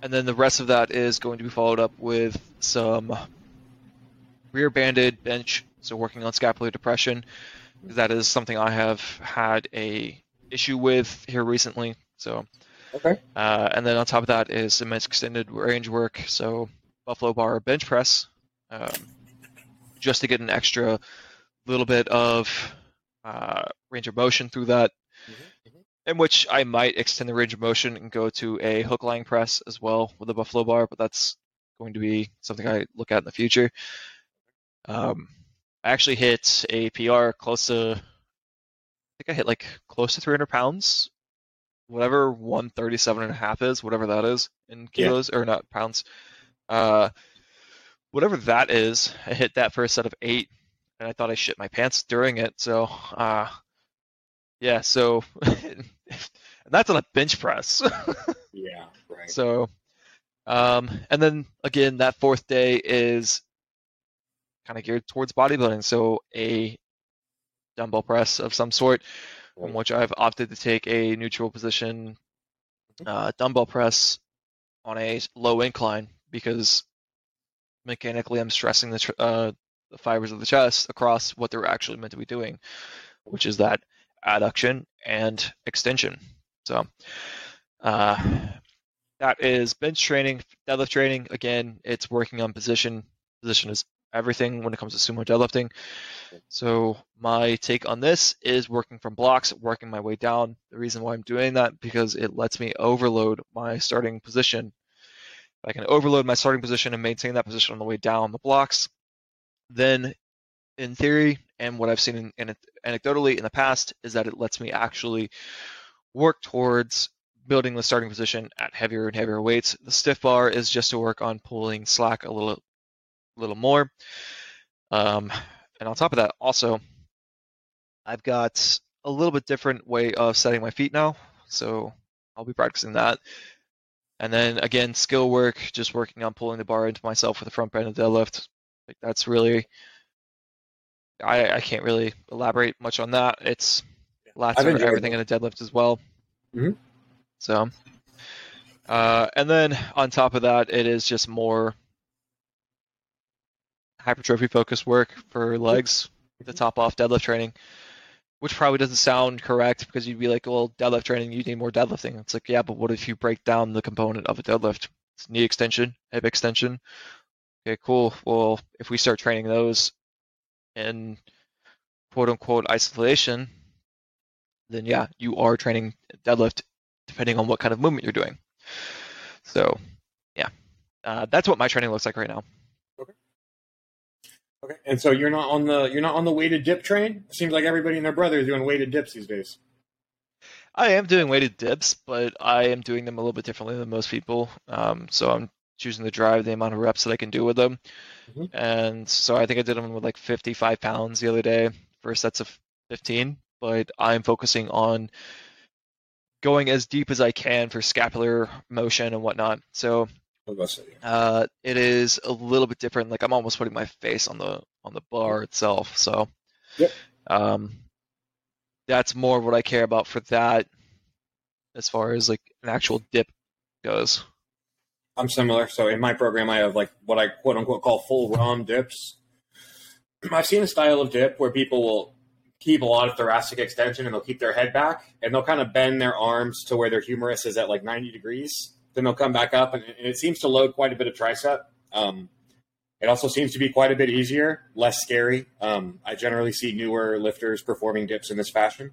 And then the rest of that is going to be followed up with some rear-banded bench, so working on scapular depression. That is something I have had a issue with here recently. So, okay. Uh, and then on top of that is some extended range work, so Buffalo bar bench press, um, just to get an extra little bit of uh, range of motion through that. Mm-hmm. In which I might extend the range of motion and go to a hook lying press as well with a Buffalo bar, but that's going to be something I look at in the future. Um, I actually hit a P R close to, I think I hit like close to three hundred pounds, whatever one thirty-seven and a half is, whatever that is in kilos yeah. or not pounds. Uh, whatever that is, I hit that for a set of eight, and I thought I shit my pants during it. So, uh, yeah, so and that's on a bench press. yeah, right. So, um, and then again, that fourth day is kind of geared towards bodybuilding. So a dumbbell press of some sort, right. in which I've opted to take a neutral position uh, dumbbell press on a low incline because mechanically I'm stressing the, tr- uh, the fibers of the chest across what they're actually meant to be doing, which is that adduction and extension. So uh, that is bench training. Deadlift training, again, it's working on position. Position is everything when it comes to sumo deadlifting. So my take on this is working from blocks, working my way down. The reason why I'm doing that, because it lets me overload my starting position. If I can overload my starting position and maintain that position on the way down the blocks, then in theory, and what I've seen in, in, anecdotally in the past, is that it lets me actually work towards building the starting position at heavier and heavier weights. The stiff bar is just to work on pulling slack a little little more. Um, and on top of that, also, I've got a little bit different way of setting my feet now. So I'll be practicing that. And then again, skill work, just working on pulling the bar into myself with the front bend of the deadlift. Like, that's really, I, I can't really elaborate much on that. It's lots of everything in a deadlift as well. Mm-hmm. So, uh, and then on top of that, it is just more hypertrophy focused work for legs to top off deadlift training, which probably doesn't sound correct because you'd be like, well, deadlift training, you need more deadlifting. It's like, yeah, but what if you break down the component of a deadlift? It's knee extension, hip extension. Okay, cool. Well, if we start training those in quote unquote isolation, then yeah, you are training deadlift depending on what kind of movement you're doing. So yeah, uh, that's what my training looks like right now. Okay. Okay. And so you're not on the, you're not on the weighted dip train. It seems like everybody and their brother is doing weighted dips these days. I am doing weighted dips, but I am doing them a little bit differently than most people. Um, so I'm choosing to drive the amount of reps that I can do with them. Mm-hmm. And so I think I did them with like fifty-five pounds the other day for sets of fifteen, but I'm focusing on going as deep as I can for scapular motion and whatnot. So uh, it is a little bit different. Like, I'm almost putting my face on the on the bar itself. So yep. um, that's more what I care about for that as far as like an actual dip goes. I'm similar. So in my program, I have like what I quote unquote call full ROM dips. I've seen a style of dip where people will keep a lot of thoracic extension and they'll keep their head back and they'll kind of bend their arms to where their humerus is at like ninety degrees. Then they'll come back up and, and it seems to load quite a bit of tricep. Um, it also seems to be quite a bit easier, less scary. Um, I generally see newer lifters performing dips in this fashion.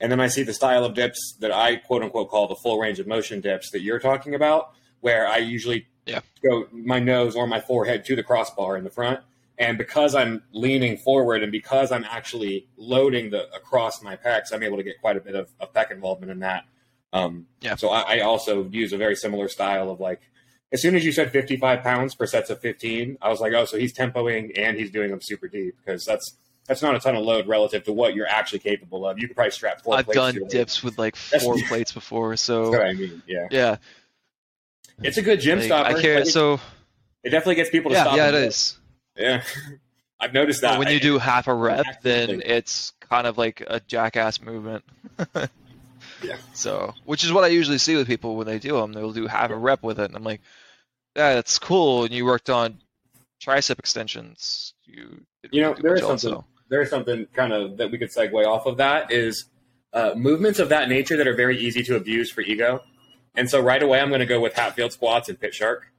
And then I see the style of dips that I quote unquote call the full range of motion dips that you're talking about, where I usually yeah. go my nose or my forehead to the crossbar in the front. And because I'm leaning forward and because I'm actually loading the across my pecs, I'm able to get quite a bit of, of pec involvement in that. Um, yeah. So I, I also use a very similar style of like, as soon as you said fifty-five pounds per sets of fifteen, I was like, oh, so he's tempoing and he's doing them super deep, because that's that's not a ton of load relative to what you're actually capable of. You could probably strap four I've plates. I've done dips with like four plates before. So that's what I mean. Yeah. Yeah. It's a good gym like, stopper. I care, it, so, it definitely gets people to yeah, stop. Yeah, it is. Yeah, I've noticed that. When you I, do half a rep, exactly. Then it's kind of like a jackass movement. yeah. So, which is what I usually see with people when they do them. They'll do half a rep with it, and I'm like, yeah, that's cool. And you worked on tricep extensions. You, you know, there is something. Also. There is something kind of that we could segue off of that is uh, movements of that nature that are very easy to abuse for ego. And so right away, I'm going to go with Hatfield squats and pit shark.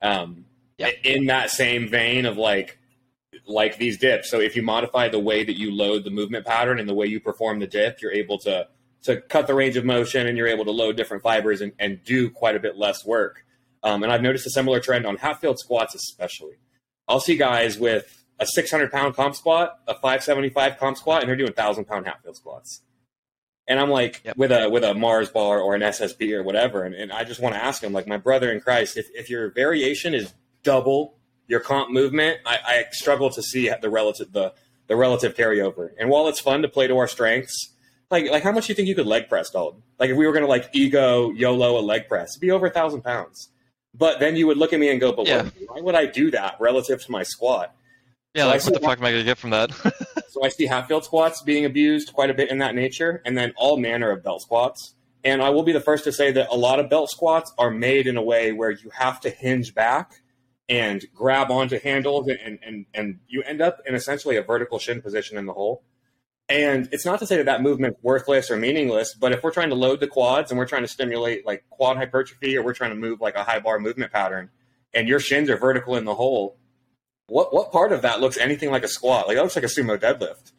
Um, yeah. In that same vein of like, like these dips. So if you modify the way that you load the movement pattern and the way you perform the dip, you're able to, to cut the range of motion and you're able to load different fibers and, and do quite a bit less work. Um, and I've noticed a similar trend on Hatfield squats, especially. I'll see guys with a six hundred pound comp squat, a five seventy-five comp squat, and they're doing thousand pound Hatfield squats. And I'm like, yep. with a with a Mars bar or an S S B or whatever. And, and I just want to ask him, like, my brother in Christ, if, if your variation is double your comp movement, I, I struggle to see the relative the, the relative carryover. And while it's fun to play to our strengths, like like how much do you think you could leg press, Dalton? Like if we were going to like ego, YOLO a leg press, it'd be over a thousand pounds. But then you would look at me and go, but yeah. why would I do that relative to my squat? Yeah, so like what the fuck am I going to get from that? So I see Hatfield squats being abused quite a bit in that nature, and then all manner of belt squats. And I will be the first to say that a lot of belt squats are made in a way where you have to hinge back and grab onto handles, and, and, and, and you end up in essentially a vertical shin position in the hole. And it's not to say that that movement's worthless or meaningless, but if we're trying to load the quads and we're trying to stimulate like quad hypertrophy, or we're trying to move like a high bar movement pattern, and your shins are vertical in the hole, what what part of that looks anything like a squat? Like, that looks like a sumo deadlift.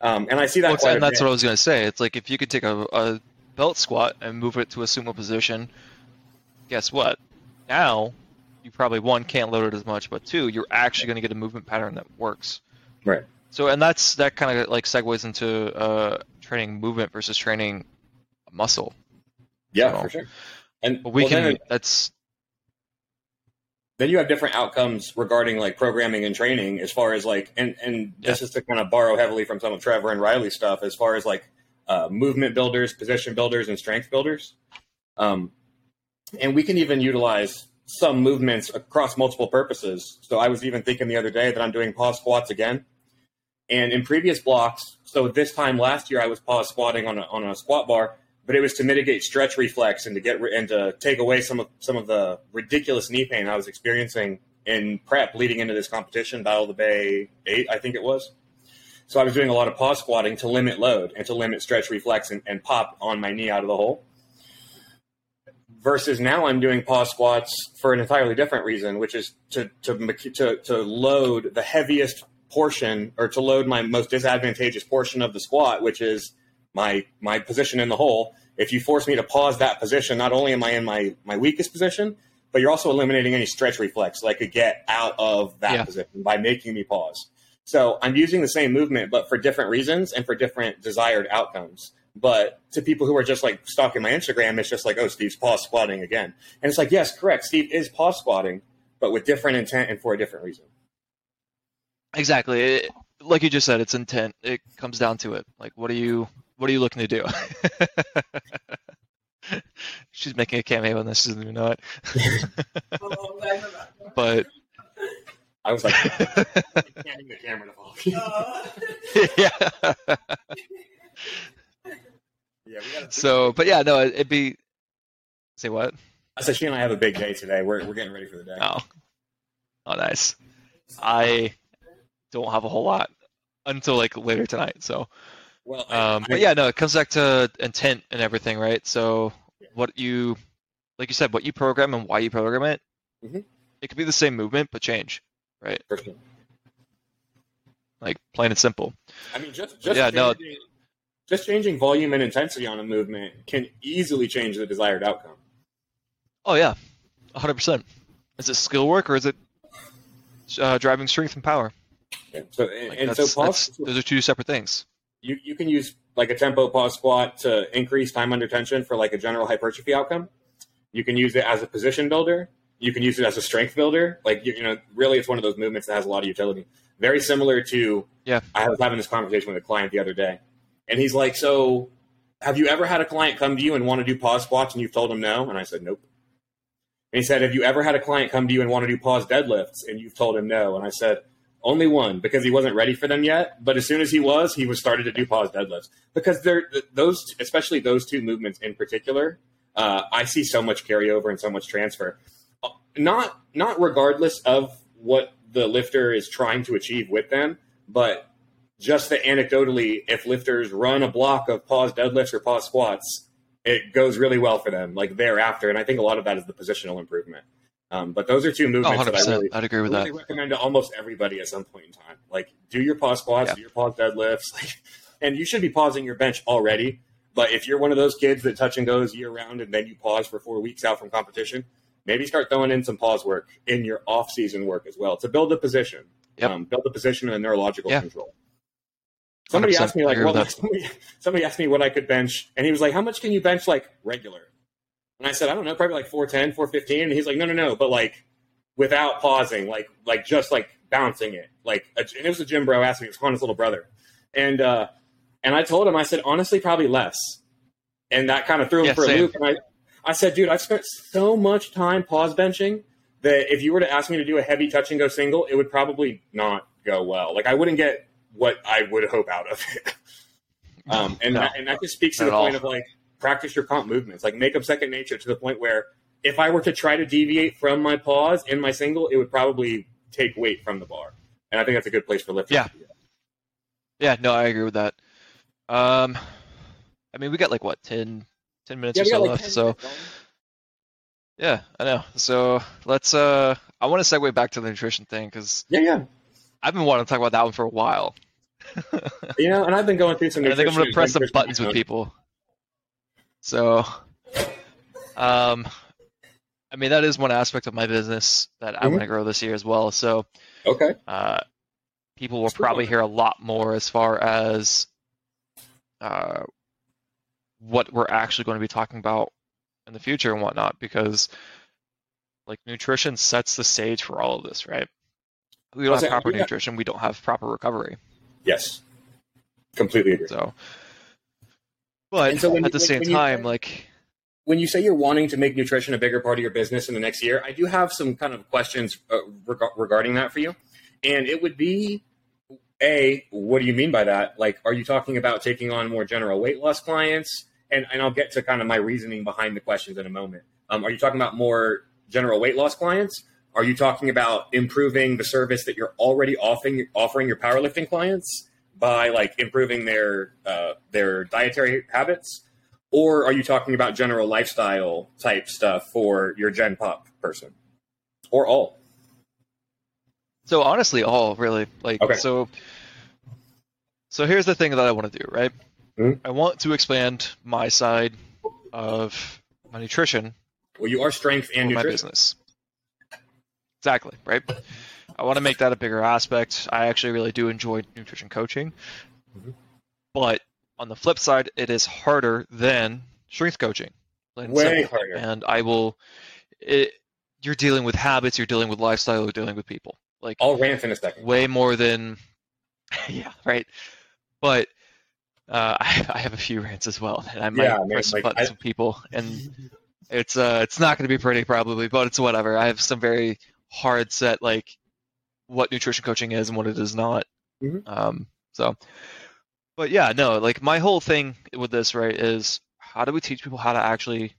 Um, and I see that well, quite And a that's bit. What I was going to say. It's like, if you could take a, a belt squat and move it to a sumo position, guess what? Now, you probably, one, can't load it as much, but two, you're actually going to get a movement pattern that works. Right. So, and that's that kind of like segues into uh, training movement versus training muscle. Yeah, so, for sure. And but we well, can, then, that's... Then you have different outcomes regarding like programming and training as far as like, and, and yeah. this is to kind of borrow heavily from some of Trevor and Riley's stuff as far as like uh, movement builders, position builders, and strength builders. Um, and we can even utilize some movements across multiple purposes. So I was even thinking the other day that I'm doing pause squats again. And in previous blocks, so this time last year, I was pause squatting on a, on a squat bar, but it was to mitigate stretch reflex and to get and to take away some of some of the ridiculous knee pain I was experiencing in prep leading into this competition, Battle of the Bay eight, I think it was. So I was doing a lot of pause squatting to limit load and to limit stretch reflex and, and pop on my knee out of the hole. Versus now I'm doing pause squats for an entirely different reason, which is to to to, to load the heaviest portion or to load my most disadvantageous portion of the squat, which is my my position in the hole. If you force me to pause that position, not only am I in my, my weakest position, but you're also eliminating any stretch reflex that I could get out of that yeah. position by making me pause. So I'm using the same movement, but for different reasons and for different desired outcomes. But to people who are just like stalking my Instagram, it's just like, oh, Steve's pause squatting again. And it's like, yes, correct. Steve is pause squatting, but with different intent and for a different reason. Exactly. It, like you just said, it's intent. It comes down to it. Like, what are you, what are you looking to do? She's making a cameo on this. She doesn't even know it. But I was like, canning the camera to fall. Yeah. Yeah. We gotta so, but yeah, no, it'd be. Say what? I said she and I have a big day today. We're we're getting ready for the day. Oh, oh, nice. I don't have a whole lot until like later tonight. So, well, um, I, but yeah, no, it comes back to intent and everything, right? So, yeah. what you, like you said, what you program and why you program it, mm-hmm. it could be the same movement but change, right? Perfect. Like plain and simple. I mean, just just yeah, no. It, Just changing volume and intensity on a movement can easily change the desired outcome. Oh, yeah. one hundred percent. Is it skill work or is it uh, driving strength and power? Yeah. So, and, like and so pause, those are two separate things. You you can use like a tempo pause squat to increase time under tension for like a general hypertrophy outcome. You can use it as a position builder. You can use it as a strength builder. Like, you, you know, really it's one of those movements that has a lot of utility. Very similar to, yeah. I was having this conversation with a client the other day. And he's like, so have you ever had a client come to you and want to do pause squats and you've told him no? And I said, nope. And he said, have you ever had a client come to you and want to do pause deadlifts and you've told him no? And I said, only one, because he wasn't ready for them yet. But as soon as he was, he was started to do pause deadlifts. Because they're those, especially those two movements in particular, uh, I see so much carryover and so much transfer. Not, not regardless of what the lifter is trying to achieve with them, but just that anecdotally, if lifters run a block of pause deadlifts or pause squats, it goes really well for them, like thereafter. And I think a lot of that is the positional improvement. Um, but those are two movements oh, that I really, I'd agree with really that. recommend to almost everybody at some point in time. Like, do your pause squats, yeah. do your pause deadlifts. Like, and you should be pausing your bench already. But if you're one of those kids that touch and goes year round and then you pause for four weeks out from competition, maybe start throwing in some pause work in your off-season work as well to build a position, yep. um, build a position and a neurological yeah. control. Somebody asked me like, well, somebody, somebody asked me what I could bench. And he was like, how much can you bench like regular? And I said, I don't know, probably like four ten, four fifteen. And he's like, no, no, no. But like without pausing, like, like just like bouncing it. Like, a, and it was a gym bro asked me, it was Connor's little brother. And, uh, and I told him, I said, honestly, probably less. And that kind of threw him yeah, for same. a loop. And I, I said, dude, I've spent so much time pause benching that if you were to ask me to do a heavy touch and go single, it would probably not go well. Like I wouldn't get what I would hope out of it. Um, and, no, that, and that just speaks to the point all. of like, practice your comp movements, like make them second nature to the point where if I were to try to deviate from my pause in my single, it would probably take weight from the bar. And I think that's a good place for lifters. Yeah. Yeah, no, I agree with that. Um, I mean, we got like what, ten, ten minutes yeah, or so like left. So yeah, I know. So let's, uh, I want to segue back to the nutrition thing because yeah, yeah, I've been wanting to talk about that one for a while. You know, and I've been going through some. I think I'm going to press the buttons with people. So, um, I mean, that is one aspect of my business that mm-hmm. I want to grow this year as well. So, okay, uh, people will That's probably cool. hear a lot more as far as uh, what we're actually going to be talking about in the future and whatnot, because like nutrition sets the stage for all of this, right? We don't have proper nutrition. We don't have proper recovery. Yes. Completely agree. So, but so at the same time, like when you say you're wanting to make nutrition a bigger part of your business in the next year, I do have some kind of questions uh, reg- regarding that for you. And it would be, A, what do you mean by that? Like, are you talking about taking on more general weight loss clients? And and I'll get to kind of my reasoning behind the questions in a moment. Um, are you talking about more general weight loss clients? Are you talking about improving the service that you're already offering offering your powerlifting clients by like improving their uh, their dietary habits? Or are you talking about general lifestyle type stuff for your Gen Pop person? Or all? So honestly, all really. Like okay. so so here's the thing that I want to do, right? Mm-hmm. I want to expand my side of my nutrition. Well, you are strength and nutrition. My business. Exactly, right? I want to make that a bigger aspect. I actually really do enjoy nutrition coaching. Mm-hmm. But on the flip side, it is harder than strength coaching. Way harder. And I will it, you're dealing with habits, you're dealing with lifestyle, you're dealing with people. Like I'll rant in a second. Way more than yeah, right. But uh, I, I have a few rants as well, and I might yeah, press man, like, buttons I... with people, and it's uh, it's not going to be pretty probably, but it's whatever. I have some very hard set like what nutrition coaching is and what it is not. Mm-hmm. Um, so, but yeah, no, like my whole thing with this, right, is how do we teach people how to actually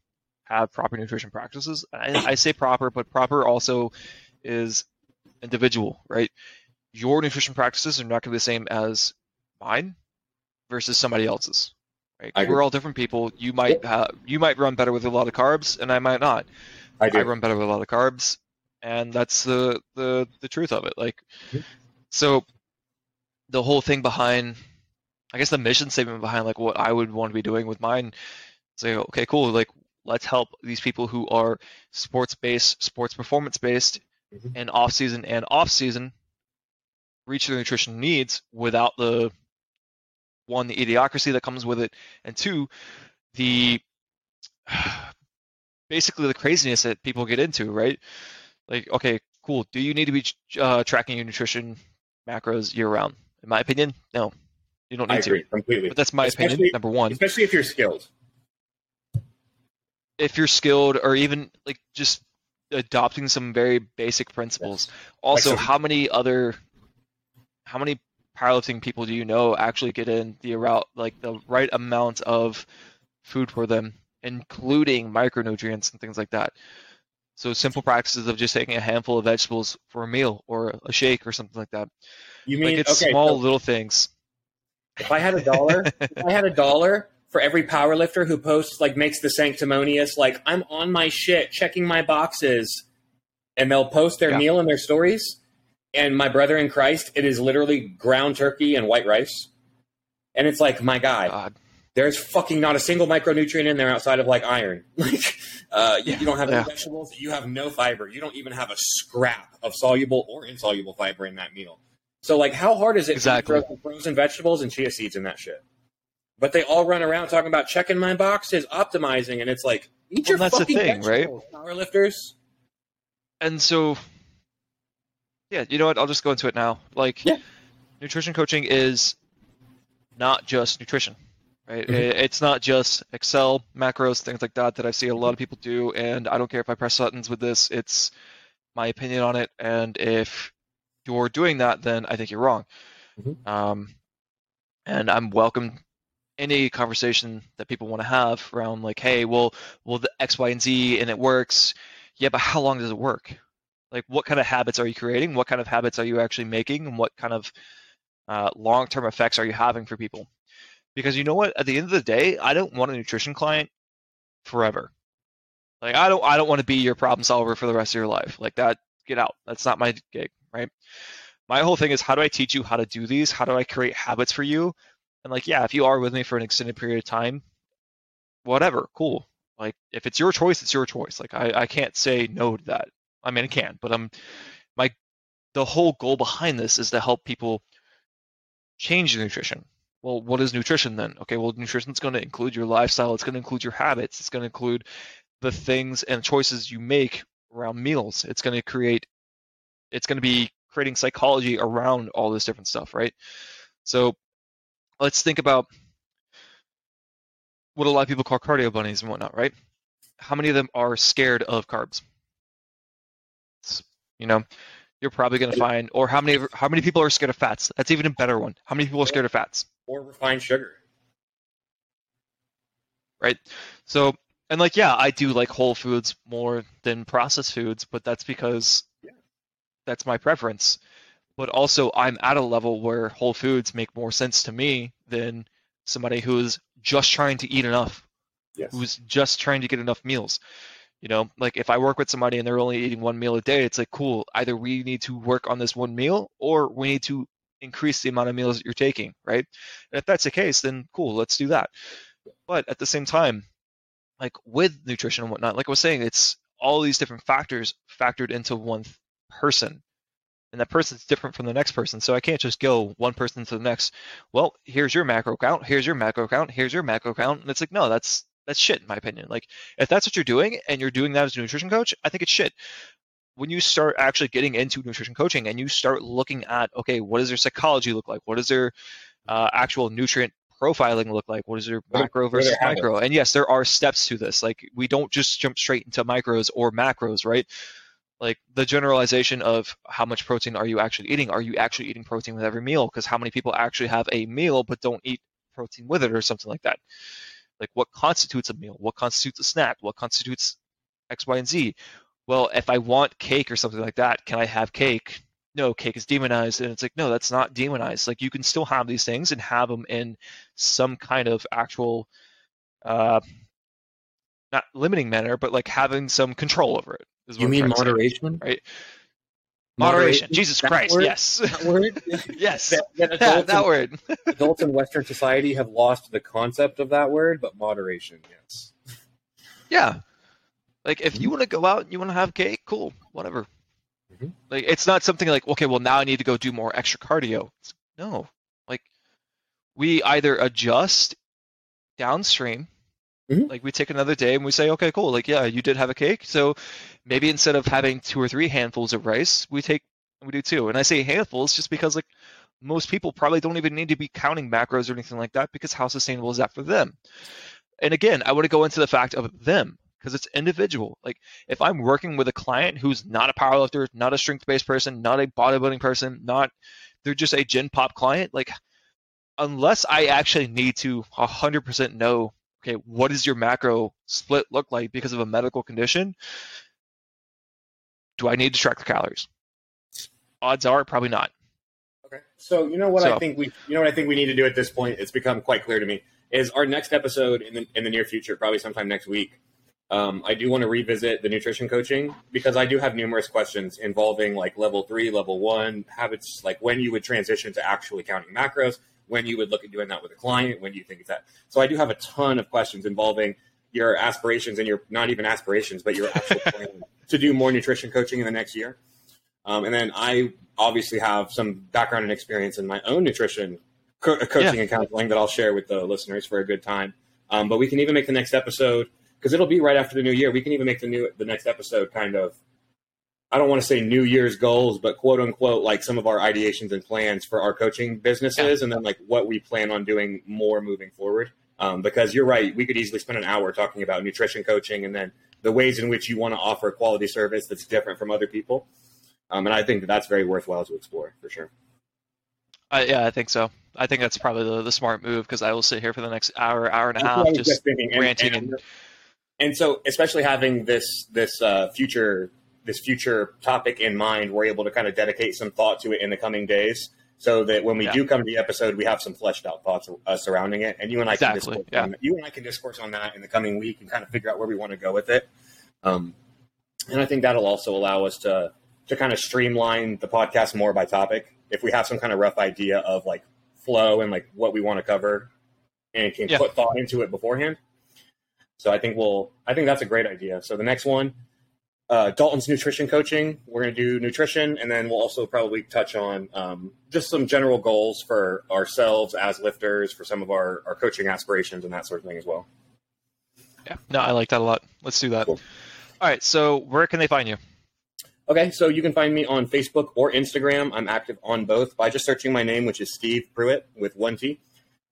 have proper nutrition practices? I, I say proper, but proper also is individual, right? Your nutrition practices are not going to be the same as mine versus somebody else's. Right? We're all different people. You might have, you might run better with a lot of carbs, and I might not. I, I run better with a lot of carbs. And that's the, the, the truth of it. Like, so the whole thing behind, I guess the mission statement behind like what I would want to be doing with mine, say, so, okay, cool. Like, let's help these people who are sports-based, sports performance-based, mm-hmm. and off-season and off-season reach their nutrition needs without the, one, the idiocracy that comes with it, and two, the, basically the craziness that people get into, right? Like, okay, cool. Do you need to be uh, tracking your nutrition macros year-round? In my opinion, no. You don't need I agree, to. Completely. But that's my especially, opinion, number one. Especially if you're skilled. If you're skilled, or even like just adopting some very basic principles. Yes. Also, like some- how many other, how many powerlifting people do you know actually get in the route, like the right amount of food for them, including micronutrients and things like that? So simple practices of just taking a handful of vegetables for a meal or a shake or something like that. You mean like it's okay, small so little things. If I had a dollar, if I had a dollar for every powerlifter who posts like makes the sanctimonious, like I'm on my shit, checking my boxes, and they'll post their yeah. meal in their stories. And my brother in Christ, it is literally ground turkey and white rice. And it's like, my God. God. There's fucking not a single micronutrient in there outside of like iron. Like uh, you, you don't have any yeah. vegetables. You have no fiber. You don't even have a scrap of soluble or insoluble fiber in that meal. So like, how hard is it exactly. to grow frozen vegetables and chia seeds and that shit? But they all run around talking about checking my boxes, optimizing, and it's like, eat well, your that's fucking the thing, vegetables, right? Powerlifters. And so, yeah, you know what? I'll just go into it now. Like, yeah. nutrition coaching is not just nutrition. Right? Mm-hmm. It's not just Excel macros, things like that, that I see a lot of people do, and I don't care if I press buttons with this. It's my opinion on it, and if you're doing that, then I think you're wrong. Mm-hmm. Um, and I'm welcome any conversation that people want to have around like, hey, well, well, the X, Y, and Z, and it works. Yeah, but how long does it work? Like, what kind of habits are you creating? What kind of habits are you actually making? And what kind of uh, long-term effects are you having for people? Because you know what, at the end of the day, I don't want a nutrition client forever. Like I don't I don't want to be your problem solver for the rest of your life. Like that get out. That's not my gig, right? My whole thing is, how do I teach you how to do these? How do I create habits for you? And like, yeah, if you are with me for an extended period of time, whatever, cool. Like, if it's your choice, it's your choice. Like, I, I can't say no to that. I mean, I can, but I'm my the whole goal behind this is to help people change their nutrition. Well, what is nutrition then? Okay, well, nutrition's going to include your lifestyle. It's going to include your habits. It's going to include the things and choices you make around meals. It's going to create, it's going to be creating psychology around all this different stuff, right? So let's think about what a lot of people call cardio bunnies and whatnot, right? How many of them are scared of carbs? It's, you know, you're probably going to find, or how many how many people are scared of fats? That's even a better one. How many people are scared of fats? Or refined sugar. Right? So, and like, yeah, I do like whole foods more than processed foods, but that's because that's my preference. But also, I'm at a level where whole foods make more sense to me than somebody who is just trying to eat enough, yes. who's just trying to get enough meals. You know, like if I work with somebody and they're only eating one meal a day, it's like, cool, either we need to work on this one meal or we need to increase the amount of meals that you're taking, right? And if that's the case, then cool, let's do that. But at the same time, like with nutrition and whatnot, like I was saying, it's all these different factors factored into one th- person, and that person's different from the next person. So I can't just go one person to the next. Well, here's your macro count, here's your macro count, here's your macro count. And it's like, no, that's that's shit in my opinion. Like if that's what you're doing and you're doing that as a nutrition coach, I think it's shit. When you start actually getting into nutrition coaching and you start looking at, okay, what does their psychology look like? What does their uh, actual nutrient profiling look like? What is their macro versus micro? And yes, there are steps to this. Like we don't just jump straight into micros or macros, right? Like the generalization of how much protein are you actually eating? Are you actually eating protein with every meal? Because how many people actually have a meal but don't eat protein with it or something like that? Like what constitutes a meal? What constitutes a snack? What constitutes X, Y, and Z? Well, if I want cake or something like that, can I have cake? No, cake is demonized. And it's like, no, that's not demonized. Like you can still have these things and have them in some kind of actual, uh, not limiting manner, but like having some control over it. You mean moderation? Saying, right. Moderation. moderation. Jesus that Christ. Word? Yes. That word? Yes. That, that, adults yeah, that in, word. Adults in Western society have lost the concept of that word, but moderation, yes. Yeah. Like if you want to go out and you want to have cake, cool, whatever. Mm-hmm. Like it's not something like, okay, well now I need to go do more extra cardio. It's, no. Like we either adjust downstream. Mm-hmm. Like we take another day and we say, okay, cool. Like, yeah, you did have a cake. So maybe instead of having two or three handfuls of rice, we take, we do two. And I say handfuls just because like most people probably don't even need to be counting macros or anything like that, because how sustainable is that for them? And again, I want to go into the fact of them because it's individual. Like if I'm working with a client who's not a powerlifter, not a strength-based person, not a bodybuilding person, not, they're just a gen pop client. Like unless I actually need to a hundred percent know, okay, what does your macro split look like because of a medical condition? Do I need to track the calories? Odds are probably not. Okay. So you know what so, I think we you know what I think we need to do at this point, it's become quite clear to me, is our next episode in the in the near future, probably sometime next week. Um, I do want to revisit the nutrition coaching because I do have numerous questions involving like level three, level one, habits, like when you would transition to actually counting macros, when you would look at doing that with a client, when do you think it's that? So I do have a ton of questions involving your aspirations and your, not even aspirations, but your actual plan to do more nutrition coaching in the next year. Um, and then I obviously have some background and experience in my own nutrition co- coaching yeah. and counseling that I'll share with the listeners for a good time. Um, but we can even make the next episode, because it'll be right after the new year. We can even make the new the next episode kind of, I don't want to say New Year's goals, but quote unquote, like some of our ideations and plans for our coaching businesses. Yeah. And then like what we plan on doing more moving forward. Um, because you're right. We could easily spend an hour talking about nutrition coaching and then the ways in which you want to offer quality service that's different from other people. Um, and I think that that's very worthwhile to explore for sure. Uh, yeah, I think so. I think that's probably the, the smart move because I will sit here for the next hour, hour and a half, just, just ranting. And, and, and, and so especially having this, this uh, future this future topic in mind, we're able to kind of dedicate some thought to it in the coming days so that when we yeah. do come to the episode, we have some fleshed out thoughts uh, surrounding it. And you and I exactly. can discourse yeah. on that. You and I can discourse on that in the coming week and kind of figure out where we want to go with it. Um, and I think that'll also allow us to to kind of streamline the podcast more by topic. If we have some kind of rough idea of like flow and like what we want to cover and can yeah. put thought into it beforehand. So I think we'll, I think that's a great idea. So the next one, uh, Dalton's nutrition coaching, we're going to do nutrition. And then we'll also probably touch on um, just some general goals for ourselves as lifters, for some of our, our coaching aspirations and that sort of thing as well. Yeah, no, I like that a lot. Let's do that. Cool. All right. So where can they find you? Okay. So you can find me on Facebook or Instagram. I'm active on both by just searching my name, which is Steve Pruitt with one T.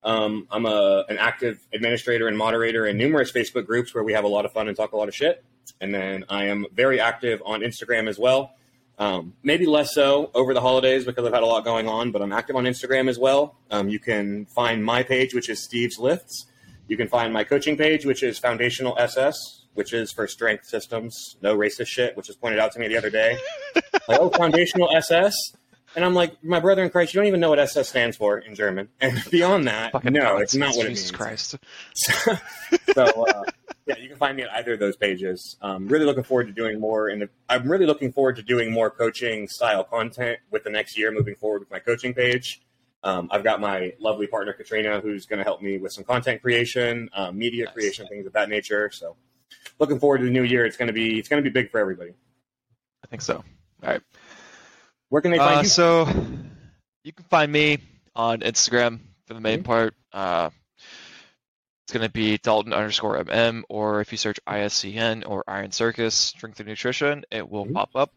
Um, I'm a, an active administrator and moderator in numerous Facebook groups where we have a lot of fun and talk a lot of shit. And then I am very active on Instagram as well. Um, maybe less so over the holidays because I've had a lot going on, but I'm active on Instagram as well. Um, you can find my page, which is Steve's Lifts. You can find my coaching page, which is Foundational S S, which is for strength systems, no racist shit, which was pointed out to me the other day. Like, oh, Foundational S S. And I'm like, my brother in Christ, you don't even know what S S stands for in German. And beyond that, fucking no, God, it's not Jesus what it means. Jesus Christ. So, so uh, yeah, you can find me at either of those pages. I'm really looking forward to doing more. And I'm really looking forward to doing more coaching style content with the next year moving forward with my coaching page. Um, I've got my lovely partner, Katrina, who's going to help me with some content creation, uh, media nice. creation, things of that nature. So looking forward to the new year. It's going to be it's going to be big for everybody. I think so. All right. Where can they find uh, you? So you can find me on Instagram for the main mm-hmm. part. Uh, it's going to be Dalton underscore M M, or if you search I S C N or Iron Circus Strength and Nutrition, it will mm-hmm. pop up.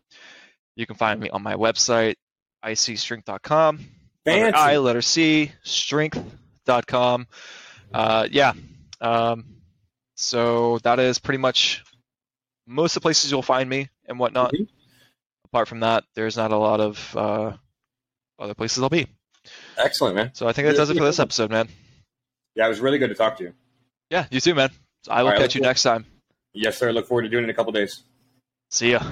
You can find me on my website, I C strength dot com. Letter I, letter C, strength dot com. Uh, yeah. Um, so that is pretty much most of the places you'll find me and whatnot. Mm-hmm. Apart from that, there's not a lot of uh, other places I'll be. Excellent, man. So I think that does it for this episode, man. Yeah, it was really good to talk to you. Yeah, you too, man. So I will right, catch you cool. next time. Yes, sir. I look forward to doing it in a couple days. See ya.